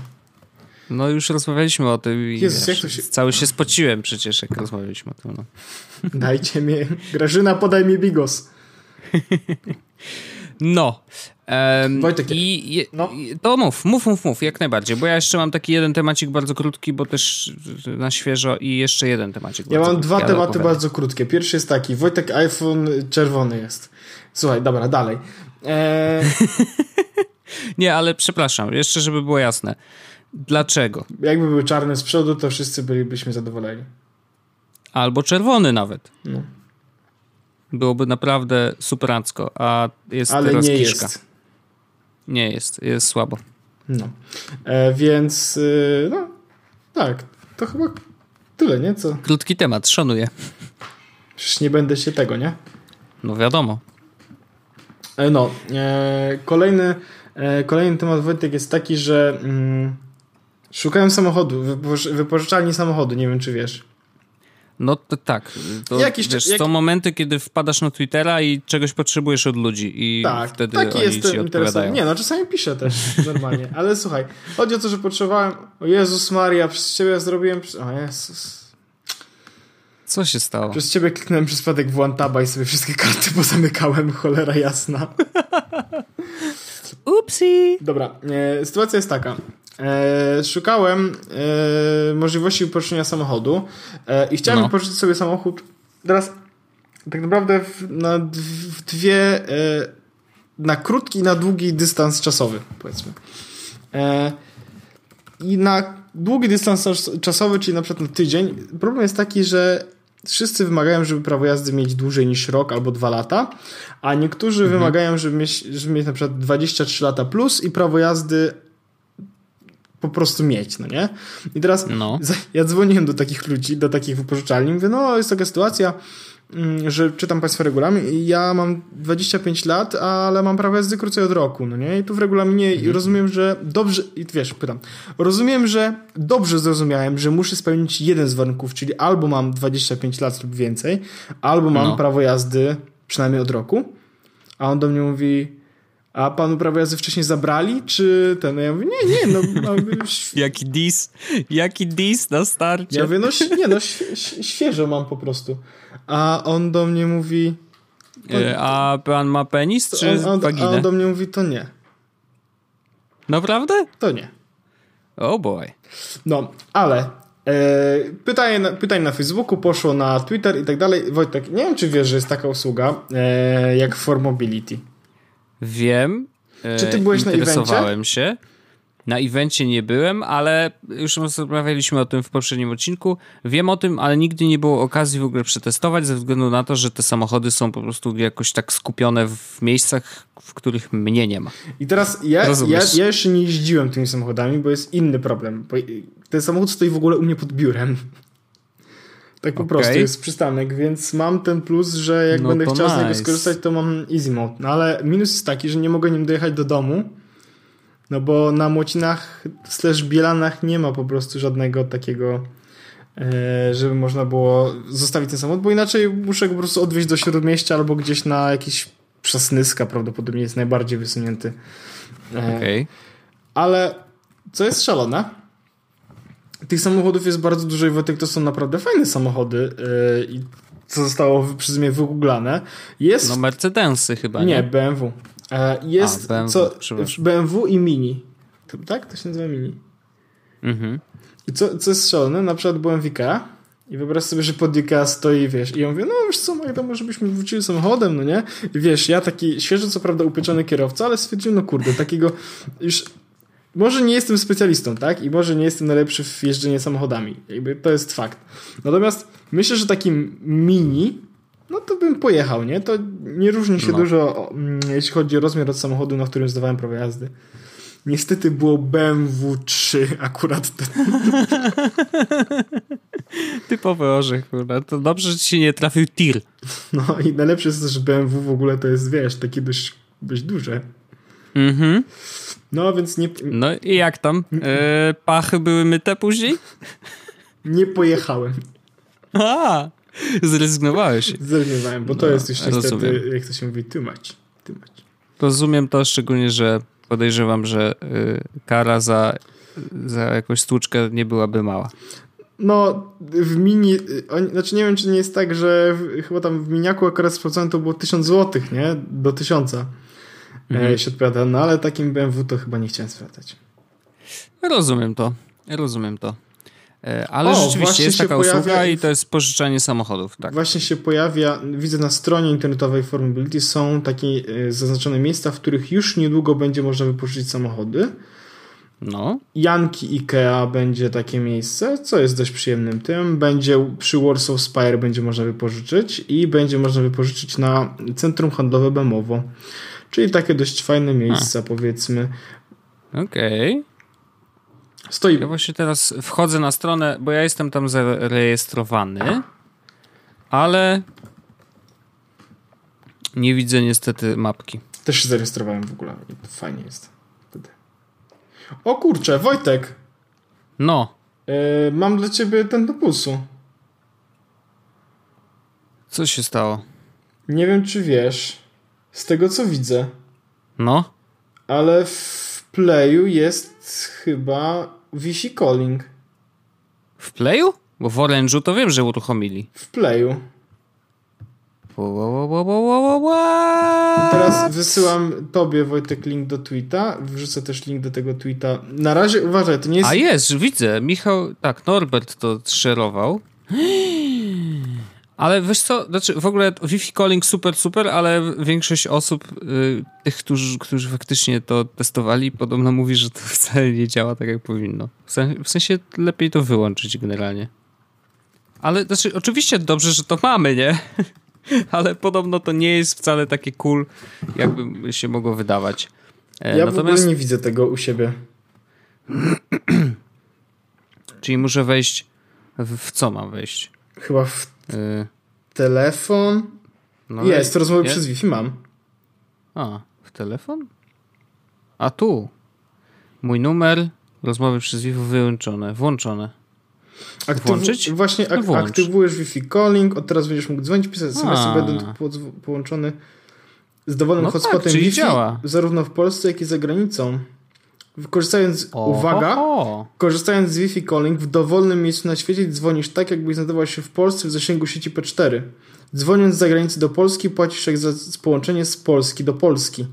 No już rozmawialiśmy o tym i Jezus, wiesz, jak to się... cały się spociłem przecież, jak rozmawialiśmy o tym. No. Dajcie mi, Grażyna, podaj mi bigos. No. Um, Wojtek, i, je, no. To mów, mów, mów, mów, jak najbardziej, bo ja jeszcze mam taki jeden temacik bardzo krótki, bo też na świeżo i jeszcze jeden temacik. Ja mam dwa tematy opowiadam. bardzo krótkie. Pierwszy jest taki, Wojtek, iPhone czerwony jest. Słuchaj, dobra, dalej. Eee... Nie, ale przepraszam, jeszcze żeby było jasne. Dlaczego? Jakby był czarny z przodu, to wszyscy bylibyśmy zadowoleni. Albo czerwony nawet. No. Byłoby naprawdę superacko, a jest ale teraz nie kiszka. Jest. Nie jest, jest słabo. No. E, więc yy, no, tak, to chyba tyle, nie? Co? Krótki temat, szanuję. Przecież nie będę się tego, nie? No wiadomo. E, no, e, kolejny, e, kolejny temat, Wojtek, jest taki, że mm, szukałem samochodu, wypoż- wypożyczalni samochodu, nie wiem czy wiesz. No to tak, to Jakiś, wiesz, jak... są momenty, kiedy wpadasz na Twittera i czegoś potrzebujesz od ludzi i tak, wtedy taki oni ci odpowiadają. Nie no, czasami piszę też normalnie, ale słuchaj, chodzi o to, że potrzebowałem, o Jezus Maria, przez ciebie zrobiłem, o Jezus. Co się stało? Przez ciebie kliknąłem przez przypadek w OneTaba i sobie wszystkie karty pozamykałem, cholera jasna. Upsi. Dobra, e, sytuacja jest taka. E, szukałem e, możliwości wypożyczenia samochodu e, i chciałem no. wypożyczyć sobie samochód teraz tak naprawdę w, na d- w dwie e, na krótki i na długi dystans czasowy, powiedzmy, e, i na długi dystans czasowy, czyli na przykład na tydzień. Problem jest taki, że wszyscy wymagają, żeby prawo jazdy mieć dłużej niż rok albo dwa lata, a niektórzy mhm. wymagają, żeby mieć, żeby mieć na przykład dwadzieścia trzy lata plus i prawo jazdy po prostu mieć, no nie? I teraz no. ja dzwoniłem do takich ludzi, do takich wypożyczalni, mówię, no jest taka sytuacja, że czytam państwa regulamin i ja mam dwadzieścia pięć lat, ale mam prawo jazdy krócej od roku, no nie? I tu w regulaminie mhm. rozumiem, że dobrze, i wiesz, pytam, rozumiem, że dobrze zrozumiałem, że muszę spełnić jeden z warunków, czyli albo mam dwadzieścia pięć lat lub więcej, albo mam no. prawo jazdy przynajmniej od roku, a on do mnie mówi... A panu prawo jazdy wcześniej zabrali, czy ten? No ja mówię, nie, nie, no... no jaki dis, jaki dis na starcie. Ja mówię, no nie, no świe- świeżo mam po prostu. A on do mnie mówi... On, a pan ma penis, czy on, on, waginę? A on do mnie mówi, to nie. Naprawdę? To nie. Oh boy. No, ale... Pytanie na, pytanie na Facebooku, poszło na Twitter i tak dalej. Wojtek, nie wiem, czy wiesz, że jest taka usługa e, jak four mobility. Wiem. Czy ty byłeś na evencie? Interesowałem się. Na evencie nie byłem, ale już rozmawialiśmy o tym w poprzednim odcinku. Wiem o tym, ale nigdy nie było okazji w ogóle przetestować, ze względu na to, że te samochody są po prostu jakoś tak skupione w miejscach, w których mnie nie ma. I teraz ja, ja, ja jeszcze nie jeździłem tymi samochodami, bo jest inny problem. Bo ten samochód stoi w ogóle u mnie pod biurem. Tak po okay. prostu jest przystanek, więc mam ten plus, że jak no będę chciał nice. z niego skorzystać, to mam easy mode. No ale minus jest taki, że nie mogę nim dojechać do domu, no bo na Młocinach slash Bielanach nie ma po prostu żadnego takiego, żeby można było zostawić ten samochód, bo inaczej muszę go po prostu odwieźć do śródmieścia albo gdzieś na jakieś Przasnyska, prawdopodobnie jest najbardziej wysunięty. Okay. Ale co jest szalone? Tych samochodów jest bardzo dużo i Wojtek, to są naprawdę fajne samochody i yy, co zostało przez mnie wygooglane. Jest... No Mercedesy chyba, nie? Nie, B M W. Yy, jest A, B M W, co, B M W i Mini. Tak? To się nazywa Mini. Mhm. I co, co jest szalone? Na przykład byłem w Ikea i wyobraź sobie, że pod Ikea stoi, wiesz, i on mówi, no wiesz co, Magda, może byśmy wrócili samochodem, no nie? I wiesz, ja taki świeżo, co prawda upieczony kierowca, ale stwierdziłem, no kurde, takiego już... Może nie jestem specjalistą, tak? I może nie jestem najlepszy w jeżdżeniu samochodami. Jakby to jest fakt. Natomiast myślę, że takim mini, no to bym pojechał, nie? To nie różni się no. dużo, jeśli chodzi o rozmiar od samochodu, na którym zdawałem prawo jazdy. Niestety było B M W trzy akurat. Typowy orzech, kurwa. To dobrze, że ci się nie trafił tir. No i najlepsze jest to, że B M W w ogóle to jest, wiesz, takie dość, dość duże. Mhm. No, więc nie... No i jak tam? E, pachy były myte później? Nie pojechałem. A, zrezygnowałeś. Zrezygnowałem, bo to no, jest już niestety, jak to się mówi, too much. too much. Rozumiem to, szczególnie, że podejrzewam, że y, kara za, za jakąś stłuczkę nie byłaby mała. No, w mini... On, znaczy nie wiem, czy nie jest tak, że w, chyba tam w miniaku akurat sprawdzone to było tysiąc złotych, nie? Do tysiąca mhm. się odpowiada. No, ale takim B M W to chyba nie chciałem sprawdzać. Rozumiem to. Rozumiem to. Ale o, rzeczywiście jest taka pojawia... usługa i to jest pożyczanie samochodów. Tak. Właśnie się pojawia, widzę na stronie internetowej four mobility są takie zaznaczone miejsca, w których już niedługo będzie można wypożyczyć samochody. No. Janki IKEA będzie takie miejsce, co jest dość przyjemnym tym. Będzie przy Warsaw Spire będzie można wypożyczyć i będzie można wypożyczyć na Centrum Handlowe Bemowo. Czyli takie dość fajne miejsca, A. powiedzmy. Okej. Okay. Stoi. Ja właśnie teraz wchodzę na stronę, bo ja jestem tam zarejestrowany, ale nie widzę niestety mapki. Też się zarejestrowałem w ogóle. Fajnie jest. O kurczę, Wojtek. No. Yy, mam dla ciebie ten do pulsu. Co się stało? Nie wiem, czy wiesz. Z tego, co widzę. No. Ale w Playu jest chyba... Wisi calling. W Playu? Bo w Orange'u to wiem, że uruchomili. W Playu. Teraz wysyłam tobie, Wojtek, link do tweeta. Wrzucę też link do tego tweeta. Na razie uważaj, to nie jest... A jest, widzę. Michał, tak, Norbert to szerował. Ale wiesz co, znaczy w ogóle Wi-Fi calling super, super, ale większość osób, y, tych, którzy, którzy faktycznie to testowali, podobno mówi, że to wcale nie działa tak, jak powinno. W sensie, w sensie lepiej to wyłączyć generalnie. Ale znaczy oczywiście dobrze, że to mamy, nie? Ale podobno to nie jest wcale takie cool, jakby się mogło wydawać. E, ja natomiast... w ogóle nie widzę tego u siebie. Czyli muszę wejść... W, w co mam wejść? Chyba w y... telefon. No jest, i... rozmowy jest? Przez Wi-Fi mam. A, w telefon? A tu. Mój numer, rozmowy przez Wi-Fi wyłączone, włączone. Aktyw- Włączyć? Właśnie ak- no aktywujesz Wi-Fi calling, od teraz będziesz mógł dzwonić, pisać smsy, będą po- połączony z dowolnym no hotspotem tak, Wi-Fi, działa. Zarówno w Polsce, jak i za granicą. Korzystając, o, uwaga, ho, ho. korzystając z Wi-Fi calling w dowolnym miejscu na świecie dzwonisz tak, jakbyś znajdował się w Polsce w zasięgu sieci P cztery. Dzwoniąc z zagranicy do Polski, płacisz jak za połączenie z Polski do Polski.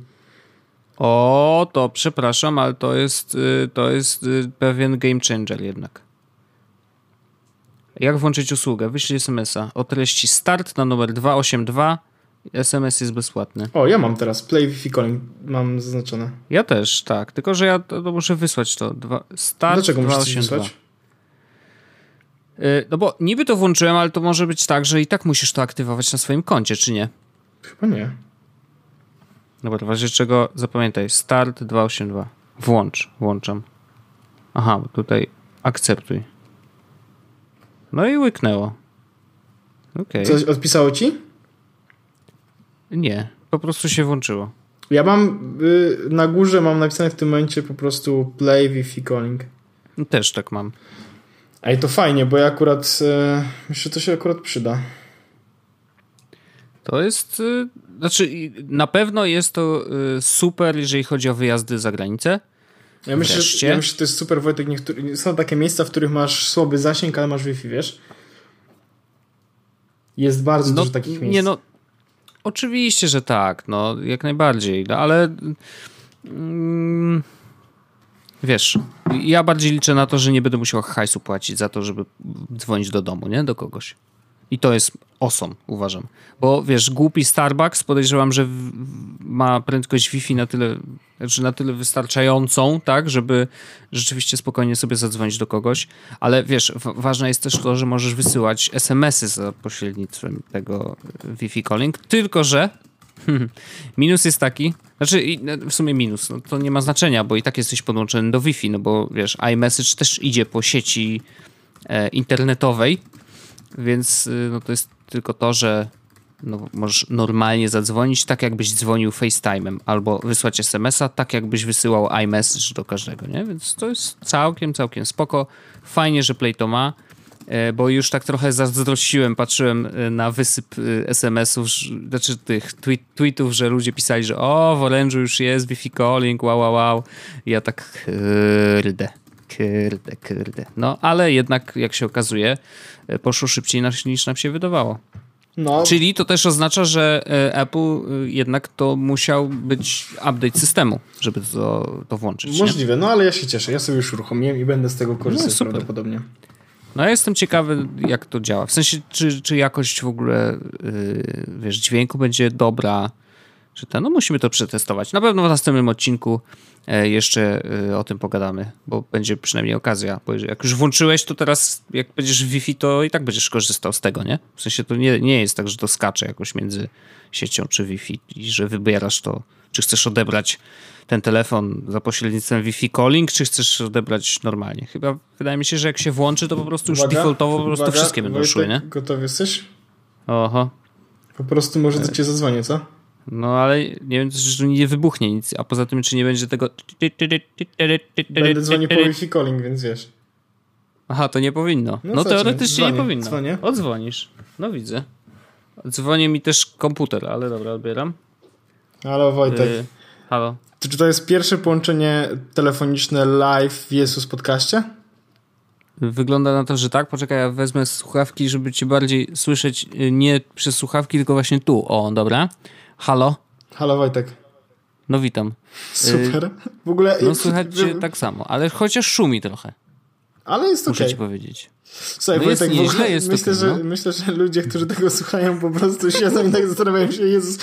O, to przepraszam, ale to jest, to jest pewien game changer jednak. Jak włączyć usługę? Wyślij smsa o treści start na numer dwa osiem dwa. S M S jest bezpłatny. O, ja mam teraz Play Wi-Fi calling. Mam zaznaczone. Ja też, tak. Tylko, że ja to, to muszę wysłać to. Dwa, start Dlaczego dwa osiem dwa. Musisz wysłać? Yy, no bo niby to włączyłem, ale to może być tak, że i tak musisz to aktywować na swoim koncie, czy nie? Chyba nie. Dobra, w razie czego zapamiętaj. Start dwa osiem dwa. Włącz. Włączam. Aha, tutaj akceptuj. No i łyknęło. Okay. Coś odpisało ci? Nie, po prostu się włączyło. Ja mam, y, na górze mam napisane w tym momencie po prostu Play Wi-Fi calling. Też tak mam. Ej, to fajnie, bo ja akurat, y, myślę, że to się akurat przyda. To jest, y, znaczy na pewno jest to y, super, jeżeli chodzi o wyjazdy za granicę. Ja myślę, że, ja myślę, że to jest super, Wojtek. Niektóry, są takie miejsca, w których masz słaby zasięg, ale masz Wi-Fi, wiesz? Jest bardzo no, dużo takich miejsc. Nie no, oczywiście, że tak, no jak najbardziej, no, ale mm, wiesz, ja bardziej liczę na to, że nie będę musiał hajsu płacić za to, żeby dzwonić do domu, nie? Do kogoś. I to jest awesome, uważam. Bo wiesz, głupi Starbucks, podejrzewam, że w, ma prędkość Wi-Fi na tyle, znaczy na tyle wystarczającą, tak, żeby rzeczywiście spokojnie sobie zadzwonić do kogoś. Ale wiesz, w, ważne jest też to, że możesz wysyłać S M S-y za pośrednictwem tego Wi-Fi calling. Tylko, że minus jest taki, znaczy w sumie minus, no, to nie ma znaczenia, bo i tak jesteś podłączony do Wi-Fi, no bo wiesz, iMessage też idzie po sieci e, internetowej. Więc no, to jest tylko to, że No, możesz normalnie zadzwonić, tak jakbyś dzwonił FaceTime'em, albo wysłać es em es a, tak jakbyś wysyłał iMessage do każdego, nie? Więc to jest całkiem, całkiem spoko. Fajnie, że Play to ma, bo już tak trochę zazdrościłem, patrzyłem na wysyp es em es ów, znaczy tych tweet, tweetów, że ludzie pisali, że o, w Orange'u już jest Wi-Fi calling, wow, wow, wow. Ja tak kurde, kurde, kurde. No, ale jednak, jak się okazuje, poszło szybciej niż nam się wydawało. No. Czyli to też oznacza, że Apple jednak to musiał być update systemu, żeby to, to włączyć. Możliwe, nie? No ale ja się cieszę. Ja sobie już uruchomiłem i będę z tego korzystać, no, prawdopodobnie. No ja jestem ciekawy, jak to działa. W sensie, czy, czy jakość w ogóle yy, wiesz, dźwięku będzie dobra, czy ten? No musimy to przetestować. Na pewno w następnym odcinku yy, jeszcze yy, o tym pogadamy, bo będzie przynajmniej okazja. Bo jak już włączyłeś, to teraz jak będziesz w Wi-Fi, to i tak będziesz korzystał z tego, nie? W sensie to nie, nie jest tak, że to skacze jakoś między siecią czy Wi-Fi i że wybierasz to, czy chcesz odebrać ten telefon za pośrednictwem Wi-Fi calling, czy chcesz odebrać normalnie? Chyba wydaje mi się, że jak się włączy, to po prostu już uwaga, defaultowo po prostu uwaga, wszystkie będą Wojtek, szły, nie? Gotowy jesteś? Oho. Po prostu może do ciebie zadzwonię, co? No ale nie wiem, czy nie wybuchnie nic, a poza tym, czy nie będzie tego... Będę dzwonił po Wi-Fi calling, więc wiesz. Aha, to nie powinno. No, no teoretycznie dzwonię, nie powinno. Dzwonię. Odzwonisz. No widzę. Dzwoni mi też komputer, ale dobra, odbieram. Halo Wojtek. Y- halo. Czy to jest pierwsze połączenie telefoniczne live w Jezus podcaście? Wygląda na to, że tak. Poczekaj, ja wezmę słuchawki, żeby cię bardziej słyszeć nie przez słuchawki, tylko właśnie tu. O, dobra. Halo. Halo Wojtek. No witam. Super. W ogóle... No słychać cię tak samo, ale chociaż szumi trochę. Ale jest okej. Muszę okay. ci powiedzieć. Słuchaj, no Wojtek, jest nieźle, jest myślę, okay, że, no? myślę, że ludzie, którzy tego słuchają, po prostu siedzą i tak zastanawiają się, Jezus,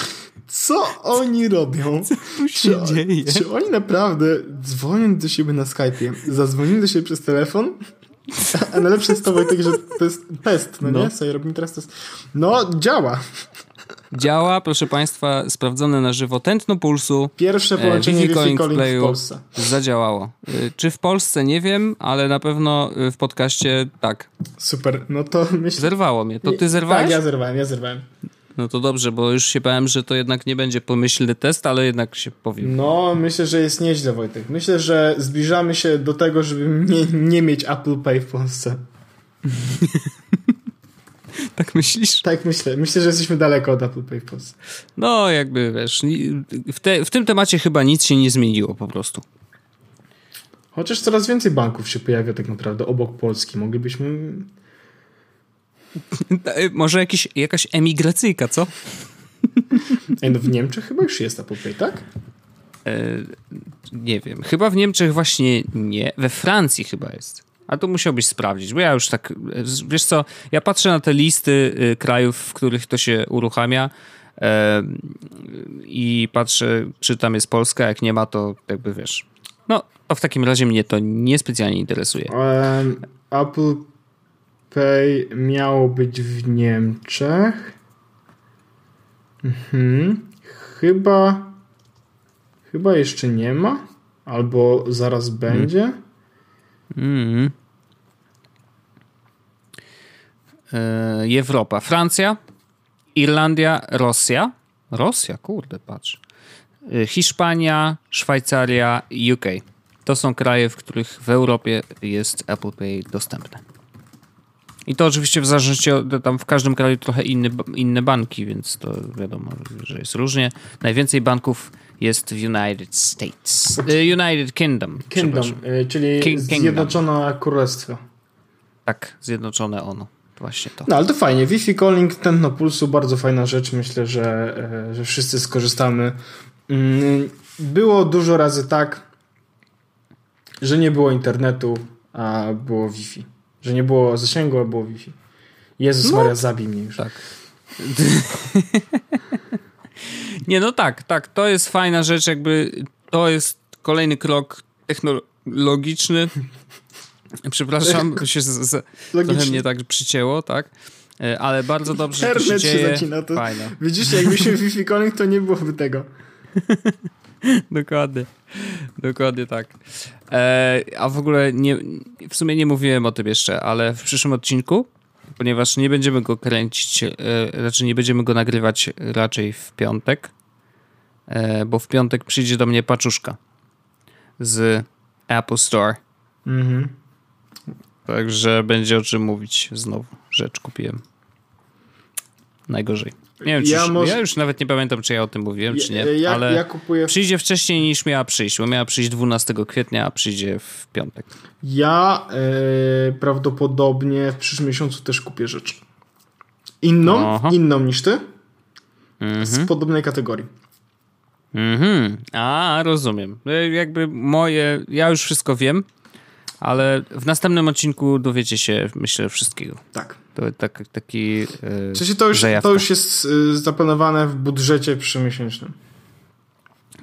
co oni robią? Co tu się czy, dzieje? Czy oni naprawdę dzwonią do siebie na Skype'ie, zadzwonili do siebie przez telefon? A najlepsze jest to, Wojtek, że to jest test, no, no. nie? Słuchaj, robimy teraz test. No, działa. Działa, proszę Państwa, sprawdzone na żywo, tętno pulsu. Pierwsze połączenie Wi-Fi calling w Polsce. Zadziałało. Czy w Polsce? Nie wiem, ale na pewno w podcaście tak. Super, no to myślę... Zerwało mnie. To ty zerwałeś? Tak, ja zerwałem, ja zerwałem. No to dobrze, bo już się bałem, że to jednak nie będzie pomyślny test, ale jednak się powiem. No, myślę, że jest nieźle, Wojtek. Myślę, że zbliżamy się do tego, żeby nie, nie mieć Apple Pay w Polsce. Tak myślisz? Tak myślę. Myślę, że jesteśmy daleko od Apple Pay w Polsce. No, jakby, wiesz, w, te, w tym temacie chyba nic się nie zmieniło po prostu. Chociaż coraz więcej banków się pojawia tak naprawdę obok Polski. Moglibyśmy... Może jakiś, jakaś emigracyjka, co? Ej, no w Niemczech chyba już jest Apple Pay, tak? E, nie wiem. Chyba w Niemczech właśnie nie. We Francji chyba jest. A to musiałbyś sprawdzić, bo ja już tak... Wiesz co, ja patrzę na te listy y, krajów, w których to się uruchamia y, i patrzę, czy tam jest Polska. Jak nie ma, to jakby wiesz... No, to w takim razie mnie to niespecjalnie interesuje. Um, Apple Pay miało być w Niemczech. Mhm. Chyba... Chyba jeszcze nie ma. Albo zaraz hmm. będzie. Mm. Yy, Europa, Francja, Irlandia, Rosja, Rosja, kurde, patrz, yy, Hiszpania, Szwajcaria, U K. To są kraje, w których w Europie jest Apple Pay dostępne. I to oczywiście w zależności od, tam w każdym kraju trochę inny, inne banki, więc to wiadomo, że jest różnie. Najwięcej banków jest w United States. United Kingdom. Kingdom, czyli King, Zjednoczone Kingdom. Królestwo. Tak, Zjednoczone ono. Właśnie to. No ale to fajnie. Wi-Fi calling, tętno pulsu, bardzo fajna rzecz. Myślę, że, że wszyscy skorzystamy. Było dużo razy tak, że nie było internetu, a było Wi-Fi. Że nie było zasięgu, a było Wi-Fi. Jezus no. Maria, zabij mnie już. Tak. Nie, no tak, tak. To jest fajna rzecz, jakby to jest kolejny krok technologiczny. Przepraszam, się z, z, trochę mnie tak przycięło, tak? Ale bardzo dobrze, Internet to się dzieje. Się zacina, to fajne. Widzisz, jakby się Wi-Fi calling, to nie byłoby tego. Dokładnie. Dokładnie tak. E, a w ogóle nie, w sumie nie mówiłem o tym jeszcze, ale w przyszłym odcinku ponieważ nie będziemy go kręcić, raczej nie będziemy go nagrywać raczej w piątek, bo w piątek przyjdzie do mnie paczuszka z Apple Store. Mhm. Także będzie o czym mówić znowu. Rzecz kupiłem. Najgorzej. Nie wiem, czy ja, już, może... ja już nawet nie pamiętam, czy ja o tym mówiłem, ja, czy nie, ja, ale ja kupuję... przyjdzie wcześniej niż miała przyjść, bo miała przyjść dwunastego kwietnia, a przyjdzie w piątek. Ja yy, prawdopodobnie w przyszłym miesiącu też kupię rzecz. Inną, Aha. inną niż ty, mhm. z podobnej kategorii. Mhm. A, rozumiem. Jakby moje, ja już wszystko wiem, ale w następnym odcinku dowiecie się, myślę, wszystkiego. Tak. To tak, taki yy, w sensie to, już, to już jest yy, zaplanowane w budżecie przymiesięcznym.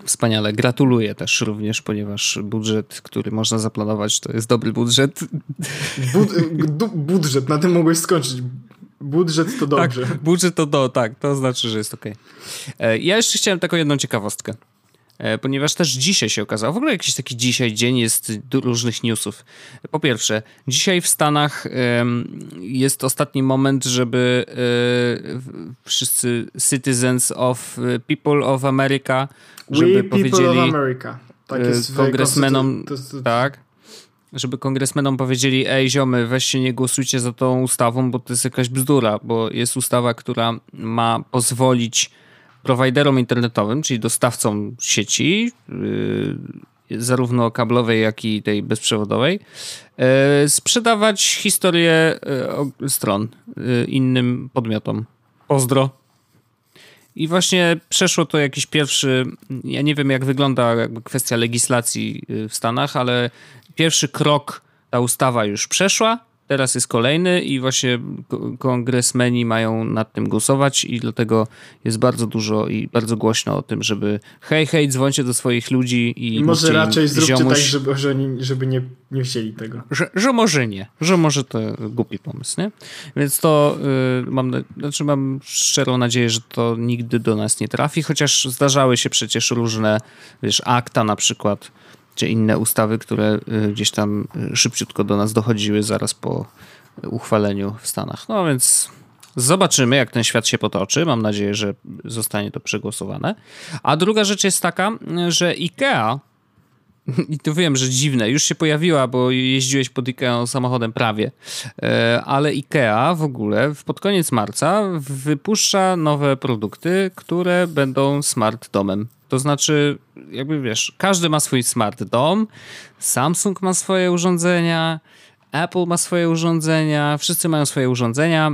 Wspaniale. Gratuluję też również, ponieważ budżet, który można zaplanować, to jest dobry budżet. Bud, budżet, na tym mogłeś skończyć. Budżet to dobrze. Tak, budżet to do, tak, to znaczy, że jest okej. Okay. Ja jeszcze chciałem taką jedną ciekawostkę, ponieważ też dzisiaj się okazało, w ogóle jakiś taki dzisiaj dzień jest różnych newsów. Po pierwsze, dzisiaj w Stanach jest ostatni moment, żeby wszyscy citizens of people of America, żeby We powiedzieli of America. Tak jest kongresmenom, to, to, to... tak, żeby kongresmenom powiedzieli: ej ziomy, weźcie nie głosujcie za tą ustawą, bo to jest jakaś bzdura, bo jest ustawa, która ma pozwolić prowajderom internetowym, czyli dostawcom sieci, yy, zarówno kablowej, jak i tej bezprzewodowej, yy, sprzedawać historię yy, stron yy, innym podmiotom. Pozdro. I właśnie przeszło to jakiś pierwszy, ja nie wiem jak wygląda jakby kwestia legislacji w Stanach, ale pierwszy krok ta ustawa już przeszła. Teraz jest kolejny i właśnie kongresmeni mają nad tym głosować i dlatego jest bardzo dużo i bardzo głośno o tym, żeby hej, hej, dzwońcie do swoich ludzi i... Może raczej zróbcie ziomuś, tak, żeby, żeby nie, nie chcieli tego. Że, że może nie. Że może to głupi pomysł, nie? Więc to yy, mam, znaczy mam szczerą nadzieję, że to nigdy do nas nie trafi, chociaż zdarzały się przecież różne, wiesz, akta na przykład, czy inne ustawy, które gdzieś tam szybciutko do nas dochodziły zaraz po uchwaleniu w Stanach. No więc zobaczymy, jak ten świat się potoczy. Mam nadzieję, że zostanie to przegłosowane. A druga rzecz jest taka, że IKEA, i to wiem, że dziwne, już się pojawiła, bo jeździłeś pod IKEA samochodem prawie, ale IKEA w ogóle pod koniec marca wypuszcza nowe produkty, które będą smart domem. To znaczy, jakby wiesz, każdy ma swój smart dom, Samsung ma swoje urządzenia, Apple ma swoje urządzenia, wszyscy mają swoje urządzenia,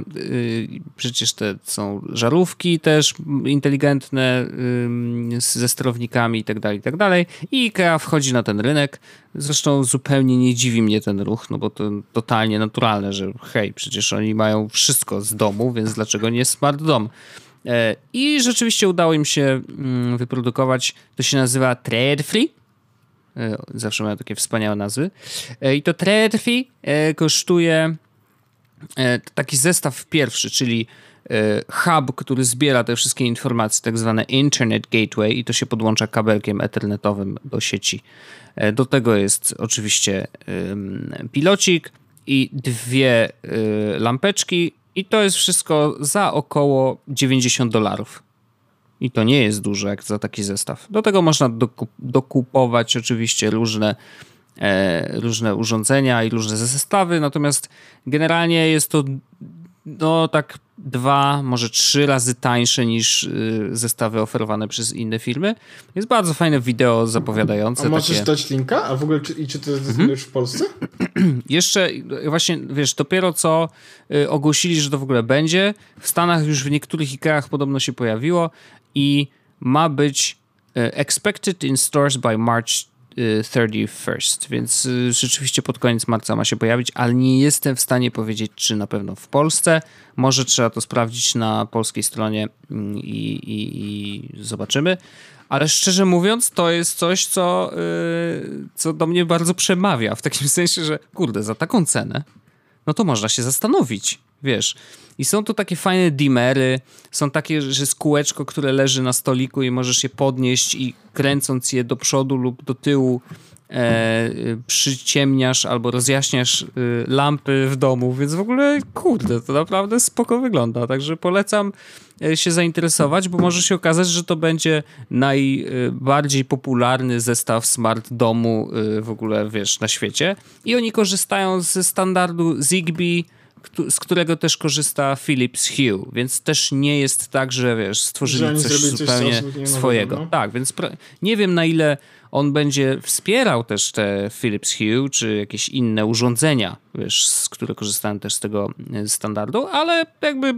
przecież te są żarówki też inteligentne ze sterownikami i tak dalej, i tak dalej. I IKEA wchodzi na ten rynek, zresztą zupełnie nie dziwi mnie ten ruch, no bo to totalnie naturalne, że hej, przecież oni mają wszystko z domu, więc dlaczego nie smart dom? I rzeczywiście udało im się wyprodukować, to się nazywa Treadfree, zawsze mają takie wspaniałe nazwy, i to Treadfree kosztuje taki zestaw pierwszy, czyli hub, który zbiera te wszystkie informacje, tak zwane Internet Gateway, i to się podłącza kabelkiem ethernetowym do sieci. Do tego jest oczywiście pilocik i dwie lampeczki. I to jest wszystko za około dziewięćdziesiąt dolarów. I to nie jest dużo jak za taki zestaw. Do tego można dokup- dokupować oczywiście różne, e, różne urządzenia i różne zestawy, natomiast generalnie jest to no tak dwa, może trzy razy tańsze niż y, zestawy oferowane przez inne firmy. Jest bardzo fajne wideo zapowiadające. A możesz takie... dać linka? A w ogóle czy, i czy to jest mhm. już w Polsce? Jeszcze właśnie, wiesz, dopiero co y, ogłosili, że to w ogóle będzie. W Stanach już w niektórych IKEAch podobno się pojawiło i ma być y, expected in stores by March thirty-first, więc rzeczywiście pod koniec marca ma się pojawić, ale nie jestem w stanie powiedzieć, czy na pewno w Polsce. Może trzeba to sprawdzić na polskiej stronie i, i, i zobaczymy. Ale szczerze mówiąc, to jest coś, co, yy, co do mnie bardzo przemawia, w takim sensie, że kurde, za taką cenę, no to można się zastanowić, wiesz. I są tu takie fajne dimery, są takie, że jest kółeczko, które leży na stoliku i możesz je podnieść i kręcąc je do przodu lub do tyłu e, przyciemniasz albo rozjaśniasz e, lampy w domu, więc w ogóle kurde, to naprawdę spoko wygląda, także polecam się zainteresować, bo może się okazać, że to będzie najbardziej popularny zestaw smart domu w ogóle, wiesz, na świecie. I oni korzystają ze standardu Zigbee, z którego też korzysta Philips Hue, więc też nie jest tak, że wiesz, stworzyli coś zupełnie coś swojego. Nowego, no? Tak, więc nie wiem, na ile on będzie wspierał też te Philips Hue, czy jakieś inne urządzenia, wiesz, z które korzystają też z tego standardu, ale jakby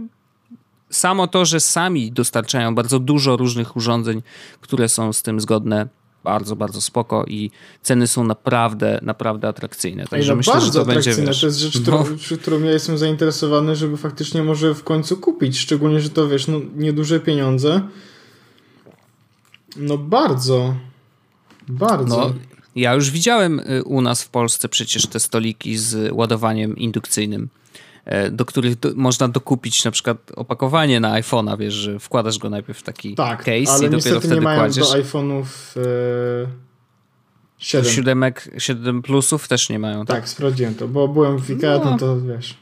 samo to, że sami dostarczają bardzo dużo różnych urządzeń, które są z tym zgodne, bardzo, bardzo spoko i ceny są naprawdę, naprawdę atrakcyjne. Także no myślę, bardzo że to atrakcyjne. Będzie, wiesz, to jest rzecz, którą, no. którą ja jestem zainteresowany, żeby faktycznie może w końcu kupić, szczególnie, że to wiesz, no, nieduże pieniądze. No bardzo, bardzo. No, ja już widziałem u nas w Polsce przecież te stoliki z ładowaniem indukcyjnym, do których do, można dokupić na przykład opakowanie na iPhone'a, wiesz, że wkładasz go najpierw w taki tak, case i dopiero niestety wtedy nie mają kładziesz. Do iPhone'ów yy, siedem. Siódemek, siedem plusów też nie mają. Tak, tak sprawdziłem to, bo byłem w IKEA, no to wiesz.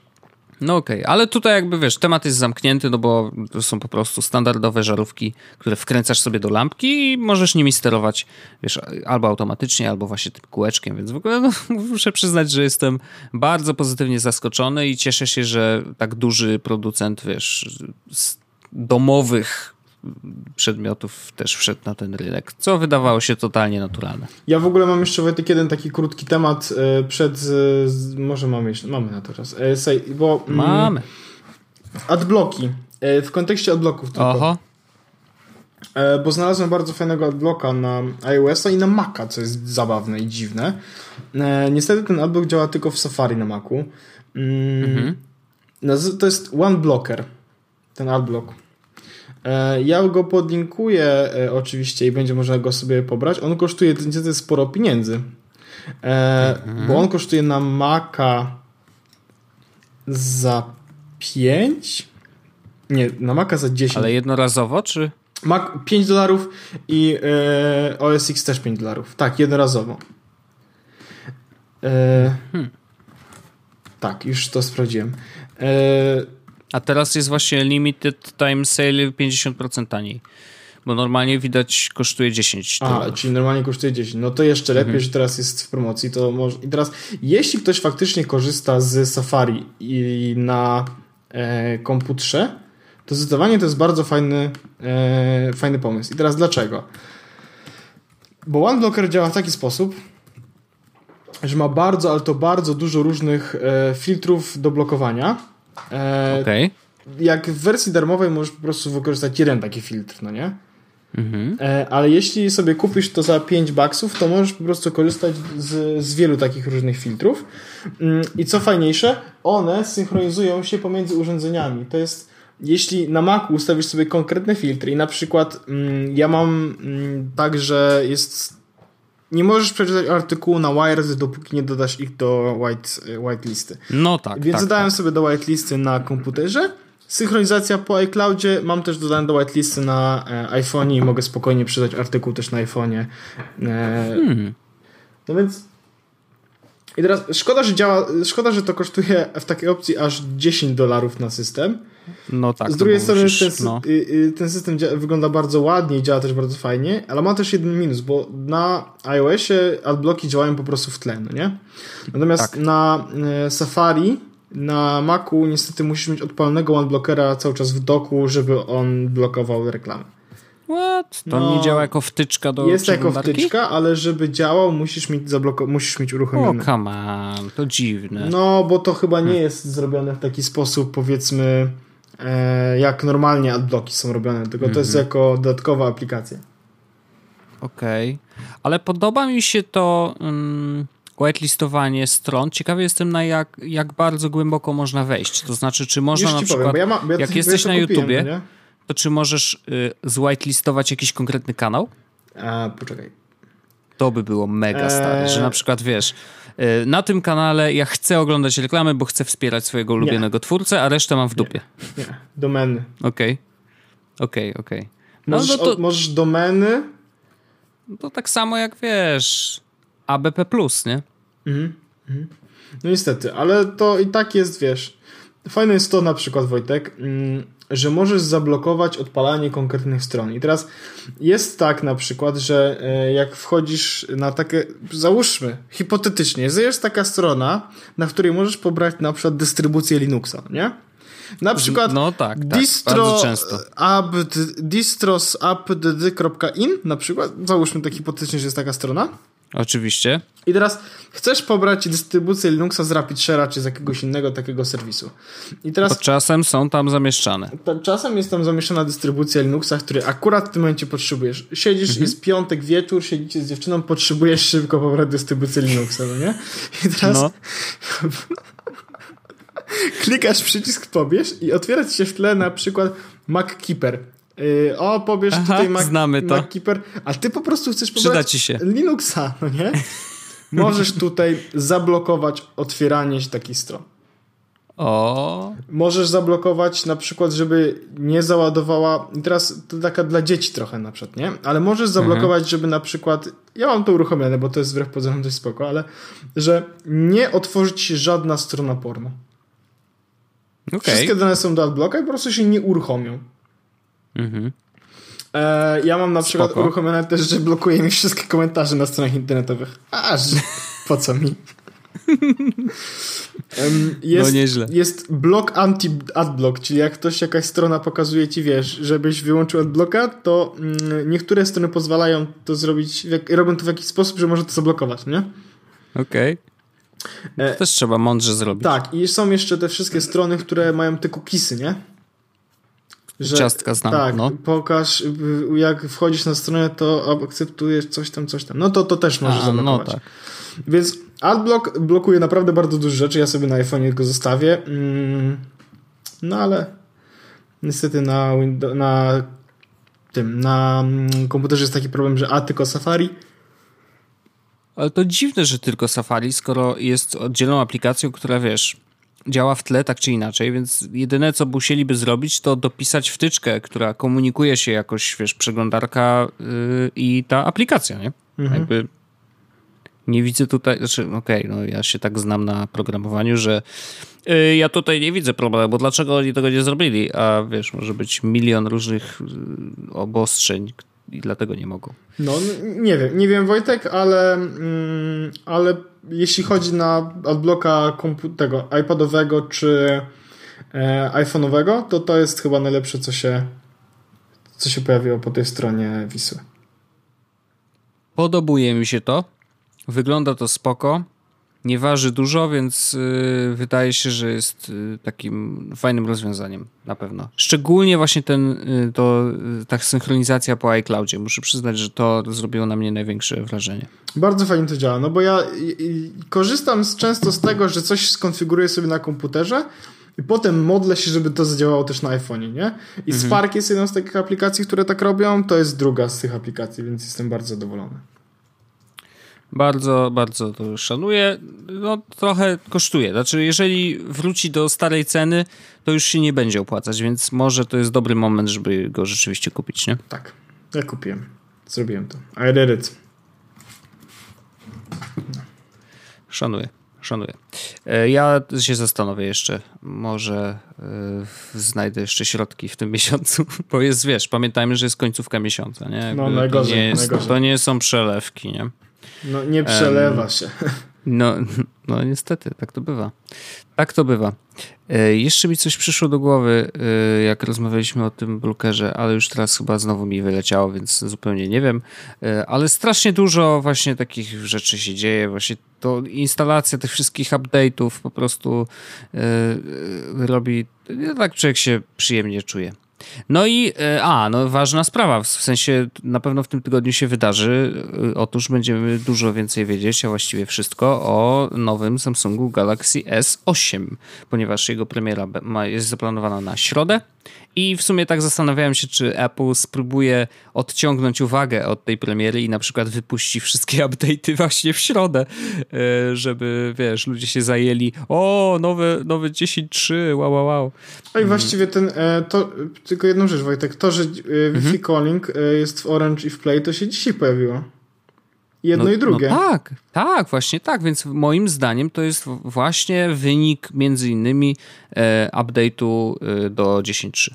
No okej, okay. Ale tutaj jakby wiesz, temat jest zamknięty, no bo to są po prostu standardowe żarówki, które wkręcasz sobie do lampki i możesz nimi sterować, wiesz, albo automatycznie, albo właśnie tym kółeczkiem, więc w ogóle no, muszę przyznać, że jestem bardzo pozytywnie zaskoczony i cieszę się, że tak duży producent, wiesz, z domowych przedmiotów też wszedł na ten rynek, co wydawało się totalnie naturalne. Ja w ogóle mam jeszcze, Wojtek, jeden taki krótki temat przed, może mamy jeszcze, mamy na to czas, bo mamy. Adblocki, w kontekście adblocków tylko. Oho. Bo znalazłem bardzo fajnego adblocka na iOS-a i na Maca, co jest zabawne i dziwne. Niestety ten adblock działa tylko w Safari na Macu. Mhm. To jest OneBlocker, ten adblock. Ja go podlinkuję oczywiście i będzie można go sobie pobrać. On kosztuje niestety sporo pieniędzy, mhm. bo on kosztuje na Maca za pięć? Nie, na Maca za dziesięć. Ale jednorazowo, czy? Mac pięć dolarów i e, O S X też pięć dolarów. Tak, jednorazowo. E, hmm. Tak, już to sprawdziłem. E, A teraz jest właśnie limited time sale pięćdziesiąt procent taniej, bo normalnie widać kosztuje dziesięć. A, dolarów. Czyli normalnie kosztuje dziesięć. No to jeszcze lepiej, mhm. że teraz jest w promocji. To może... I teraz, jeśli ktoś faktycznie korzysta z Safari i na e, komputerze, to zdecydowanie to jest bardzo fajny, e, fajny pomysł. I teraz dlaczego? Bo OneBlocker działa w taki sposób, że ma bardzo, ale to bardzo dużo różnych e, filtrów do blokowania. E, okay. Jak w wersji darmowej możesz po prostu wykorzystać jeden taki filtr, no nie? Mm-hmm. E, ale jeśli sobie kupisz to za pięć baksów, to możesz po prostu korzystać z, z wielu takich różnych filtrów. Mm, i co fajniejsze, one synchronizują się pomiędzy urządzeniami. To jest, jeśli na Macu ustawisz sobie konkretne filtry i na przykład mm, ja mam mm, tak, że jest, nie możesz przeczytać artykułu na Wired, dopóki nie dodasz ich do white, white listy. No tak. Więc tak, dodałem tak. sobie do white listy na komputerze. Synchronizacja po iCloudzie. Mam też dodane do white listy na e, iPhone i mogę spokojnie przeczytać artykuł też na iPhone'ie. E, hmm. No więc. I teraz szkoda, że działa. Szkoda, że to kosztuje w takiej opcji aż dziesięć dolarów na system. No tak. Z drugiej strony ten, no. ten system dzia- wygląda bardzo ładnie i działa też bardzo fajnie, ale ma też jeden minus, bo na iOSie adblocki działają po prostu w tle, no nie? Natomiast tak. na e, Safari, na Macu niestety musisz mieć odpalnego OneBlockera cały czas w doku, żeby on blokował reklamę. What? To no, nie działa jako wtyczka do jest jako wtyczka, ale żeby działał musisz mieć, zabloko- musisz mieć uruchomiony. O, come on, to dziwne. No, bo to chyba nie jest hmm. zrobione w taki sposób, powiedzmy, jak normalnie adblocki są robione, tylko mm-hmm. to jest jako dodatkowa aplikacja. Okej. Okay. Ale podoba mi się to um, whitelistowanie stron. Ciekawy jestem, na jak, jak bardzo głęboko można wejść. To znaczy, czy można na przykład, powiem, bo ja ma, bo ja jak to, jesteś ja na kupiłem, YouTubie, nie? to czy możesz y, zwhitelistować jakiś konkretny kanał? A, poczekaj. To by było mega stare, eee... że na przykład wiesz, na tym kanale ja chcę oglądać reklamy, bo chcę wspierać swojego ulubionego nie. twórcę, a resztę mam w dupie. Nie, nie. Domeny. Okej, okej, okej. Możesz domeny? To tak samo jak wiesz, A B P plus, nie? Mhm. mhm. No niestety, ale to i tak jest, wiesz, fajne jest to na przykład, Wojtek, że możesz zablokować odpalanie konkretnych stron. I teraz jest tak na przykład, że jak wchodzisz na takie, załóżmy, hipotetycznie, jest taka strona, na której możesz pobrać na przykład dystrybucję Linuxa, nie? Na przykład no, tak, tak, distro distros app d d kropka in na przykład, załóżmy tak hipotetycznie, że jest taka strona. Oczywiście. I teraz chcesz pobrać dystrybucję Linuxa z RapidShare'a czy z jakiegoś innego takiego serwisu. I teraz... Bo czasem są tam zamieszczane. Czasem jest tam zamieszczana dystrybucja Linuxa, której akurat w tym momencie potrzebujesz. Siedzisz, mhm. jest piątek wieczór, siedzicie z dziewczyną, potrzebujesz szybko pobrać dystrybucję Linuxa, no nie? I teraz... No. Klikasz przycisk pobierz i otwiera ci się w tle na przykład MacKeeper. Yy, o, pobierz Aha, tutaj Mac, znamy to. MacKeeper, a ty po prostu chcesz pobrać Linuxa, no nie? Możesz tutaj zablokować otwieranie się takich stron. O. Możesz zablokować na przykład, żeby nie załadowała, teraz to taka dla dzieci trochę na przykład, nie? Ale możesz zablokować, mhm. żeby na przykład, ja mam to uruchomione, bo to jest wbrew pozorom dość spoko, ale że nie otworzy ci się żadna strona porno. Okay. Wszystkie dane są do AdBlocka i po prostu się nie uruchomią. Mhm. E, ja mam na przykład Spoko. uruchomione też, że blokuje mi wszystkie komentarze na stronach internetowych. Aż po co mi? Jest, no nieźle. Jest blok anti-adblock, czyli jak ktoś, jakaś strona pokazuje ci, wiesz, żebyś wyłączył adblocka, to mm, niektóre strony pozwalają to zrobić, w, robią to w jakiś sposób, że może to zablokować, nie? Okej. Okay. To też trzeba mądrze zrobić. Tak, i są jeszcze te wszystkie strony, które mają te cookiesy, nie? Że, ciastka znam, tak, no. Pokaż, jak wchodzisz na stronę, to akceptujesz coś tam, coś tam. No to, to też możesz A, zablokować. No tak. Więc AdBlock blokuje naprawdę bardzo dużo rzeczy. Ja sobie na iPhone'ie go zostawię. No ale niestety na, Windows, na tym, na komputerze jest taki problem, że a tylko Safari. Ale to dziwne, że tylko Safari, skoro jest oddzielną aplikacją, która, wiesz, działa w tle tak czy inaczej, więc jedyne, co musieliby zrobić, to dopisać wtyczkę, która komunikuje się jakoś, wiesz, przeglądarka yy, i ta aplikacja, nie? Mhm. Jakby nie widzę tutaj, znaczy, okej, okay, no ja się tak znam na programowaniu, że yy, ja tutaj nie widzę problemu, bo dlaczego oni tego nie zrobili? A wiesz, może być milion różnych yy, obostrzeń, i dlatego nie mogą. No, nie wiem, nie wiem Wojtek, ale, mm, ale jeśli chodzi na adblocka tego iPadowego czy e, iPhone'owego, to to jest chyba najlepsze, co się, co się pojawiło po tej stronie Wisły. Podobuje mi się to. Wygląda to spoko. Nie waży dużo, więc y, wydaje się, że jest y, takim fajnym rozwiązaniem na pewno. Szczególnie właśnie ten, y, to, y, ta synchronizacja po iCloudzie. Muszę przyznać, że to zrobiło na mnie największe wrażenie. Bardzo fajnie to działa, no bo ja y, y, korzystam z, często z tego, że coś skonfiguruję sobie na komputerze i potem modlę się, żeby to zadziałało też na iPhone'ie, nie? I mhm. Spark jest jedną z takich aplikacji, które tak robią, to jest druga z tych aplikacji, więc jestem bardzo zadowolony. Bardzo, bardzo to szanuję. No trochę kosztuje. Znaczy, jeżeli wróci do starej ceny, to już się nie będzie opłacać, więc może to jest dobry moment, żeby go rzeczywiście kupić, nie? Tak, ja kupiłem. Zrobiłem to. I did it. No. Szanuję, szanuję. Ja się zastanowię jeszcze. Może yy, znajdę jeszcze środki w tym miesiącu, bo jest, wiesz, pamiętajmy, że jest końcówka miesiąca, nie? No, najgorzej, to, nie jest, najgorzej. To nie są przelewki, nie? No nie przelewa um, się. No, no niestety, tak to bywa. Tak to bywa. E, jeszcze mi coś przyszło do głowy, e, jak rozmawialiśmy o tym blokerze, ale już teraz chyba znowu mi wyleciało, więc zupełnie nie wiem. E, ale strasznie dużo właśnie takich rzeczy się dzieje. Właśnie to instalacja tych wszystkich update'ów po prostu e, robi, no, tak człowiek się przyjemnie czuje. No i, a, no ważna sprawa, w sensie na pewno w tym tygodniu się wydarzy, otóż będziemy dużo więcej wiedzieć, a właściwie wszystko o nowym Samsungu Galaxy S osiem, ponieważ jego premiera jest zaplanowana na środę i w sumie tak zastanawiałem się, czy Apple spróbuje odciągnąć uwagę od tej premiery i na przykład wypuści wszystkie update'y właśnie w środę, żeby, wiesz, ludzie się zajęli, o, nowe, nowe dziesięć kropka trzy, wow, wow, wow. A i właściwie ten, to... Tylko jedną rzecz, Wojtek, to, że Wi-Fi mhm. calling jest w Orange i w Play, to się dzisiaj pojawiło. jedno no, i drugie. No tak, tak, właśnie tak, więc moim zdaniem to jest właśnie wynik między innymi e, update'u e, do dziesięć kropka trzy.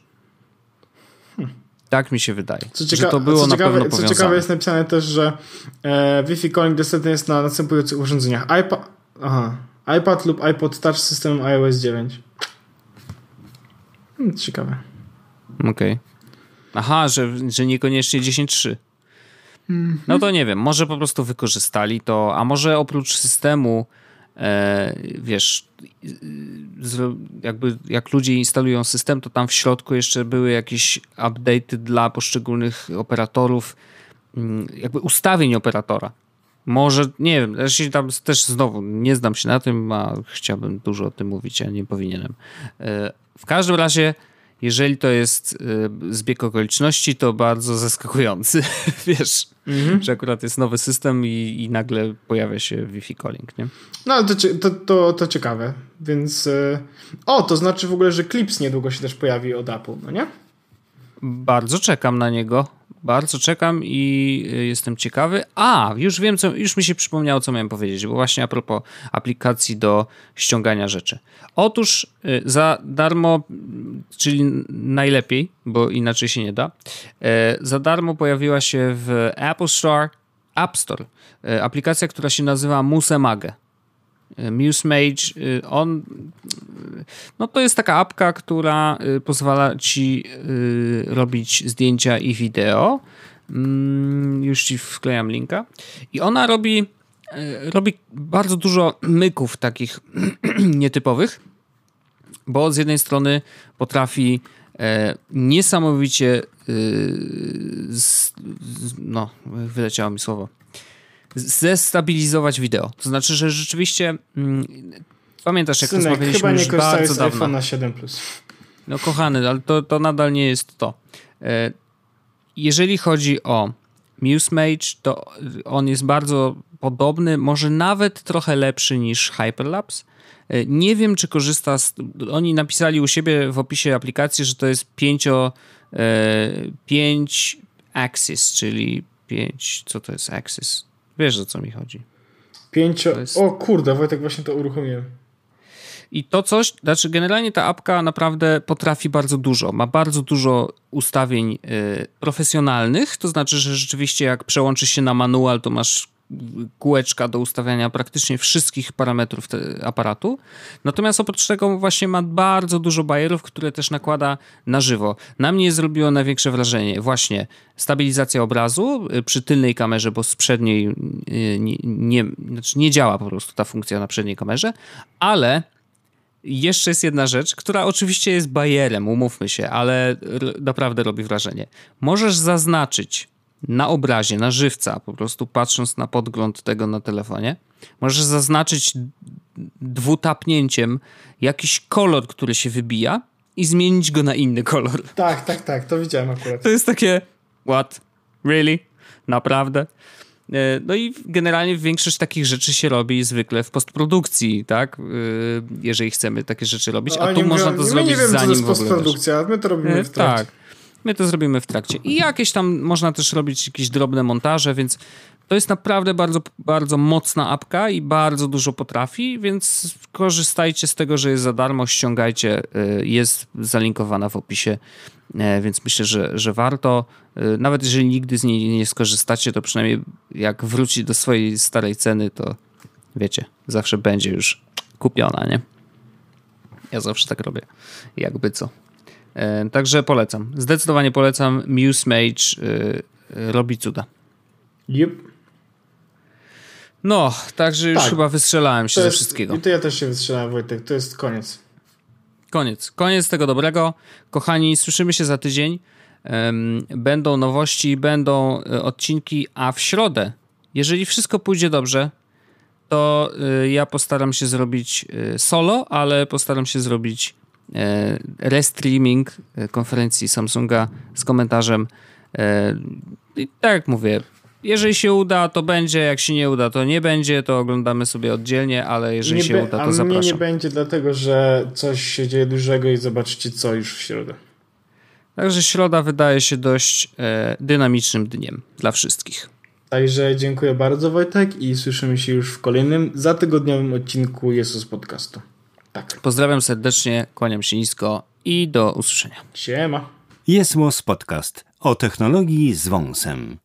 Hmm. Tak mi się wydaje, co cieka- że to było co na ciekawe, pewno powiązane. Co ciekawe jest napisane też, że e, Wi-Fi calling dostępny jest na następujących urządzeniach. iPad, aha, iPad lub iPod Touch z systemem iOS dziewięć. Hmm, ciekawe. Okej. Okay. Aha, że, że niekoniecznie dziesięć kropka trzy. No to nie wiem, może po prostu wykorzystali to, a może oprócz systemu, e, wiesz, z, jakby jak ludzie instalują system, to tam w środku jeszcze były jakieś update'y dla poszczególnych operatorów, jakby ustawień operatora. Może, nie wiem, też, tam, też znowu nie znam się na tym, a chciałbym dużo o tym mówić, a nie powinienem. E, w każdym razie... Jeżeli to jest y, zbieg okoliczności, to bardzo zaskakujący, wiesz, mm-hmm. że akurat jest nowy system i, i nagle pojawia się Wi-Fi calling, nie? No, to, to, to, to ciekawe, więc... Y... O, to znaczy w ogóle, że Clips niedługo się też pojawi od Apple, no nie? Bardzo czekam na niego, bardzo czekam i y, jestem ciekawy. A, już wiem, co, już mi się przypomniało, co miałem powiedzieć, bo właśnie a propos aplikacji do ściągania rzeczy. Otóż y, za darmo, czyli najlepiej, bo inaczej się nie da, y, za darmo pojawiła się w Apple Store, App Store, y, aplikacja, która się nazywa MuseMage. MuseMage, on no to jest taka apka, która pozwala ci robić zdjęcia i wideo. Już ci wklejam linka. I ona robi, robi bardzo dużo myków takich nietypowych, bo z jednej strony potrafi niesamowicie z, no, wyleciało mi słowo. Zestabilizować wideo. To znaczy, że rzeczywiście mm, pamiętasz, jak rozmawialiśmy już bardzo dawno. Chyba nie korzystałeś z iPhone'a siedem plus. No kochany, ale to, to nadal nie jest to. Jeżeli chodzi o MuseMage, to on jest bardzo podobny, może nawet trochę lepszy niż Hyperlapse. Nie wiem, czy korzysta z... Oni napisali u siebie w opisie aplikacji, że to jest pięcio... pięć axis, czyli pięć... Co to jest axis? Wiesz, o co mi chodzi. Pięcio... Jest... O kurde, Wojtek, właśnie to uruchomiłem. I to coś, znaczy generalnie ta apka naprawdę potrafi bardzo dużo. Ma bardzo dużo ustawień y, profesjonalnych, to znaczy, że rzeczywiście jak przełączysz się na manual, to masz kółeczka do ustawiania praktycznie wszystkich parametrów te, aparatu. Natomiast oprócz tego właśnie ma bardzo dużo bajerów, które też nakłada na żywo. Na mnie zrobiło największe wrażenie właśnie stabilizacja obrazu przy tylnej kamerze, bo z przedniej nie, nie, znaczy nie działa po prostu ta funkcja na przedniej kamerze, ale jeszcze jest jedna rzecz, która oczywiście jest bajerem, umówmy się, ale naprawdę robi wrażenie. Możesz zaznaczyć na obrazie, na żywca, po prostu patrząc na podgląd tego na telefonie, możesz zaznaczyć dwutapnięciem jakiś kolor, który się wybija i zmienić go na inny kolor. Tak, tak, tak, to widziałem akurat. To jest takie, what? Really? Naprawdę? No i generalnie większość takich rzeczy się robi zwykle w postprodukcji, tak? Jeżeli chcemy takie rzeczy robić, no, a tu mówią, można to zrobić nie wiem, zanim w ogóle. My nie wiem, co to jest postprodukcja, my to robimy w trakcie. Tak. My to zrobimy w trakcie. I jakieś tam można też robić jakieś drobne montaże, więc to jest naprawdę bardzo, bardzo mocna apka i bardzo dużo potrafi, więc korzystajcie z tego, że jest za darmo, ściągajcie, jest zalinkowana w opisie, więc myślę, że, że warto. Nawet jeżeli nigdy z niej nie skorzystacie, to przynajmniej jak wróci do swojej starej ceny, to wiecie, zawsze będzie już kupiona, nie? Ja zawsze tak robię, jakby co. Także polecam. Zdecydowanie polecam. MuseMage yy, robi cuda. Yep. No, także już tak. Chyba wystrzelałem się to ze jest, wszystkiego. I to ja też się wystrzelałem, Wojtek. To jest koniec. Koniec. Koniec tego dobrego. Kochani, słyszymy się za tydzień. Będą nowości, będą odcinki, a w środę, jeżeli wszystko pójdzie dobrze, to ja postaram się zrobić solo, ale postaram się zrobić restreaming konferencji Samsunga z komentarzem. I tak jak mówię, jeżeli się uda, to będzie, jak się nie uda, to nie będzie, to oglądamy sobie oddzielnie, ale jeżeli nie się be, uda, to a zapraszam. A mnie nie będzie, dlatego że coś się dzieje dużego i zobaczycie co już w środę. Także środa wydaje się dość e, dynamicznym dniem dla wszystkich. Także dziękuję bardzo, Wojtek, i słyszymy się już w kolejnym zatygodniowym odcinku Jezus Podcastu. Tak. Pozdrawiam serdecznie, kłaniam się nisko i do usłyszenia. Siema. Jest Podcast o technologii z wąsem.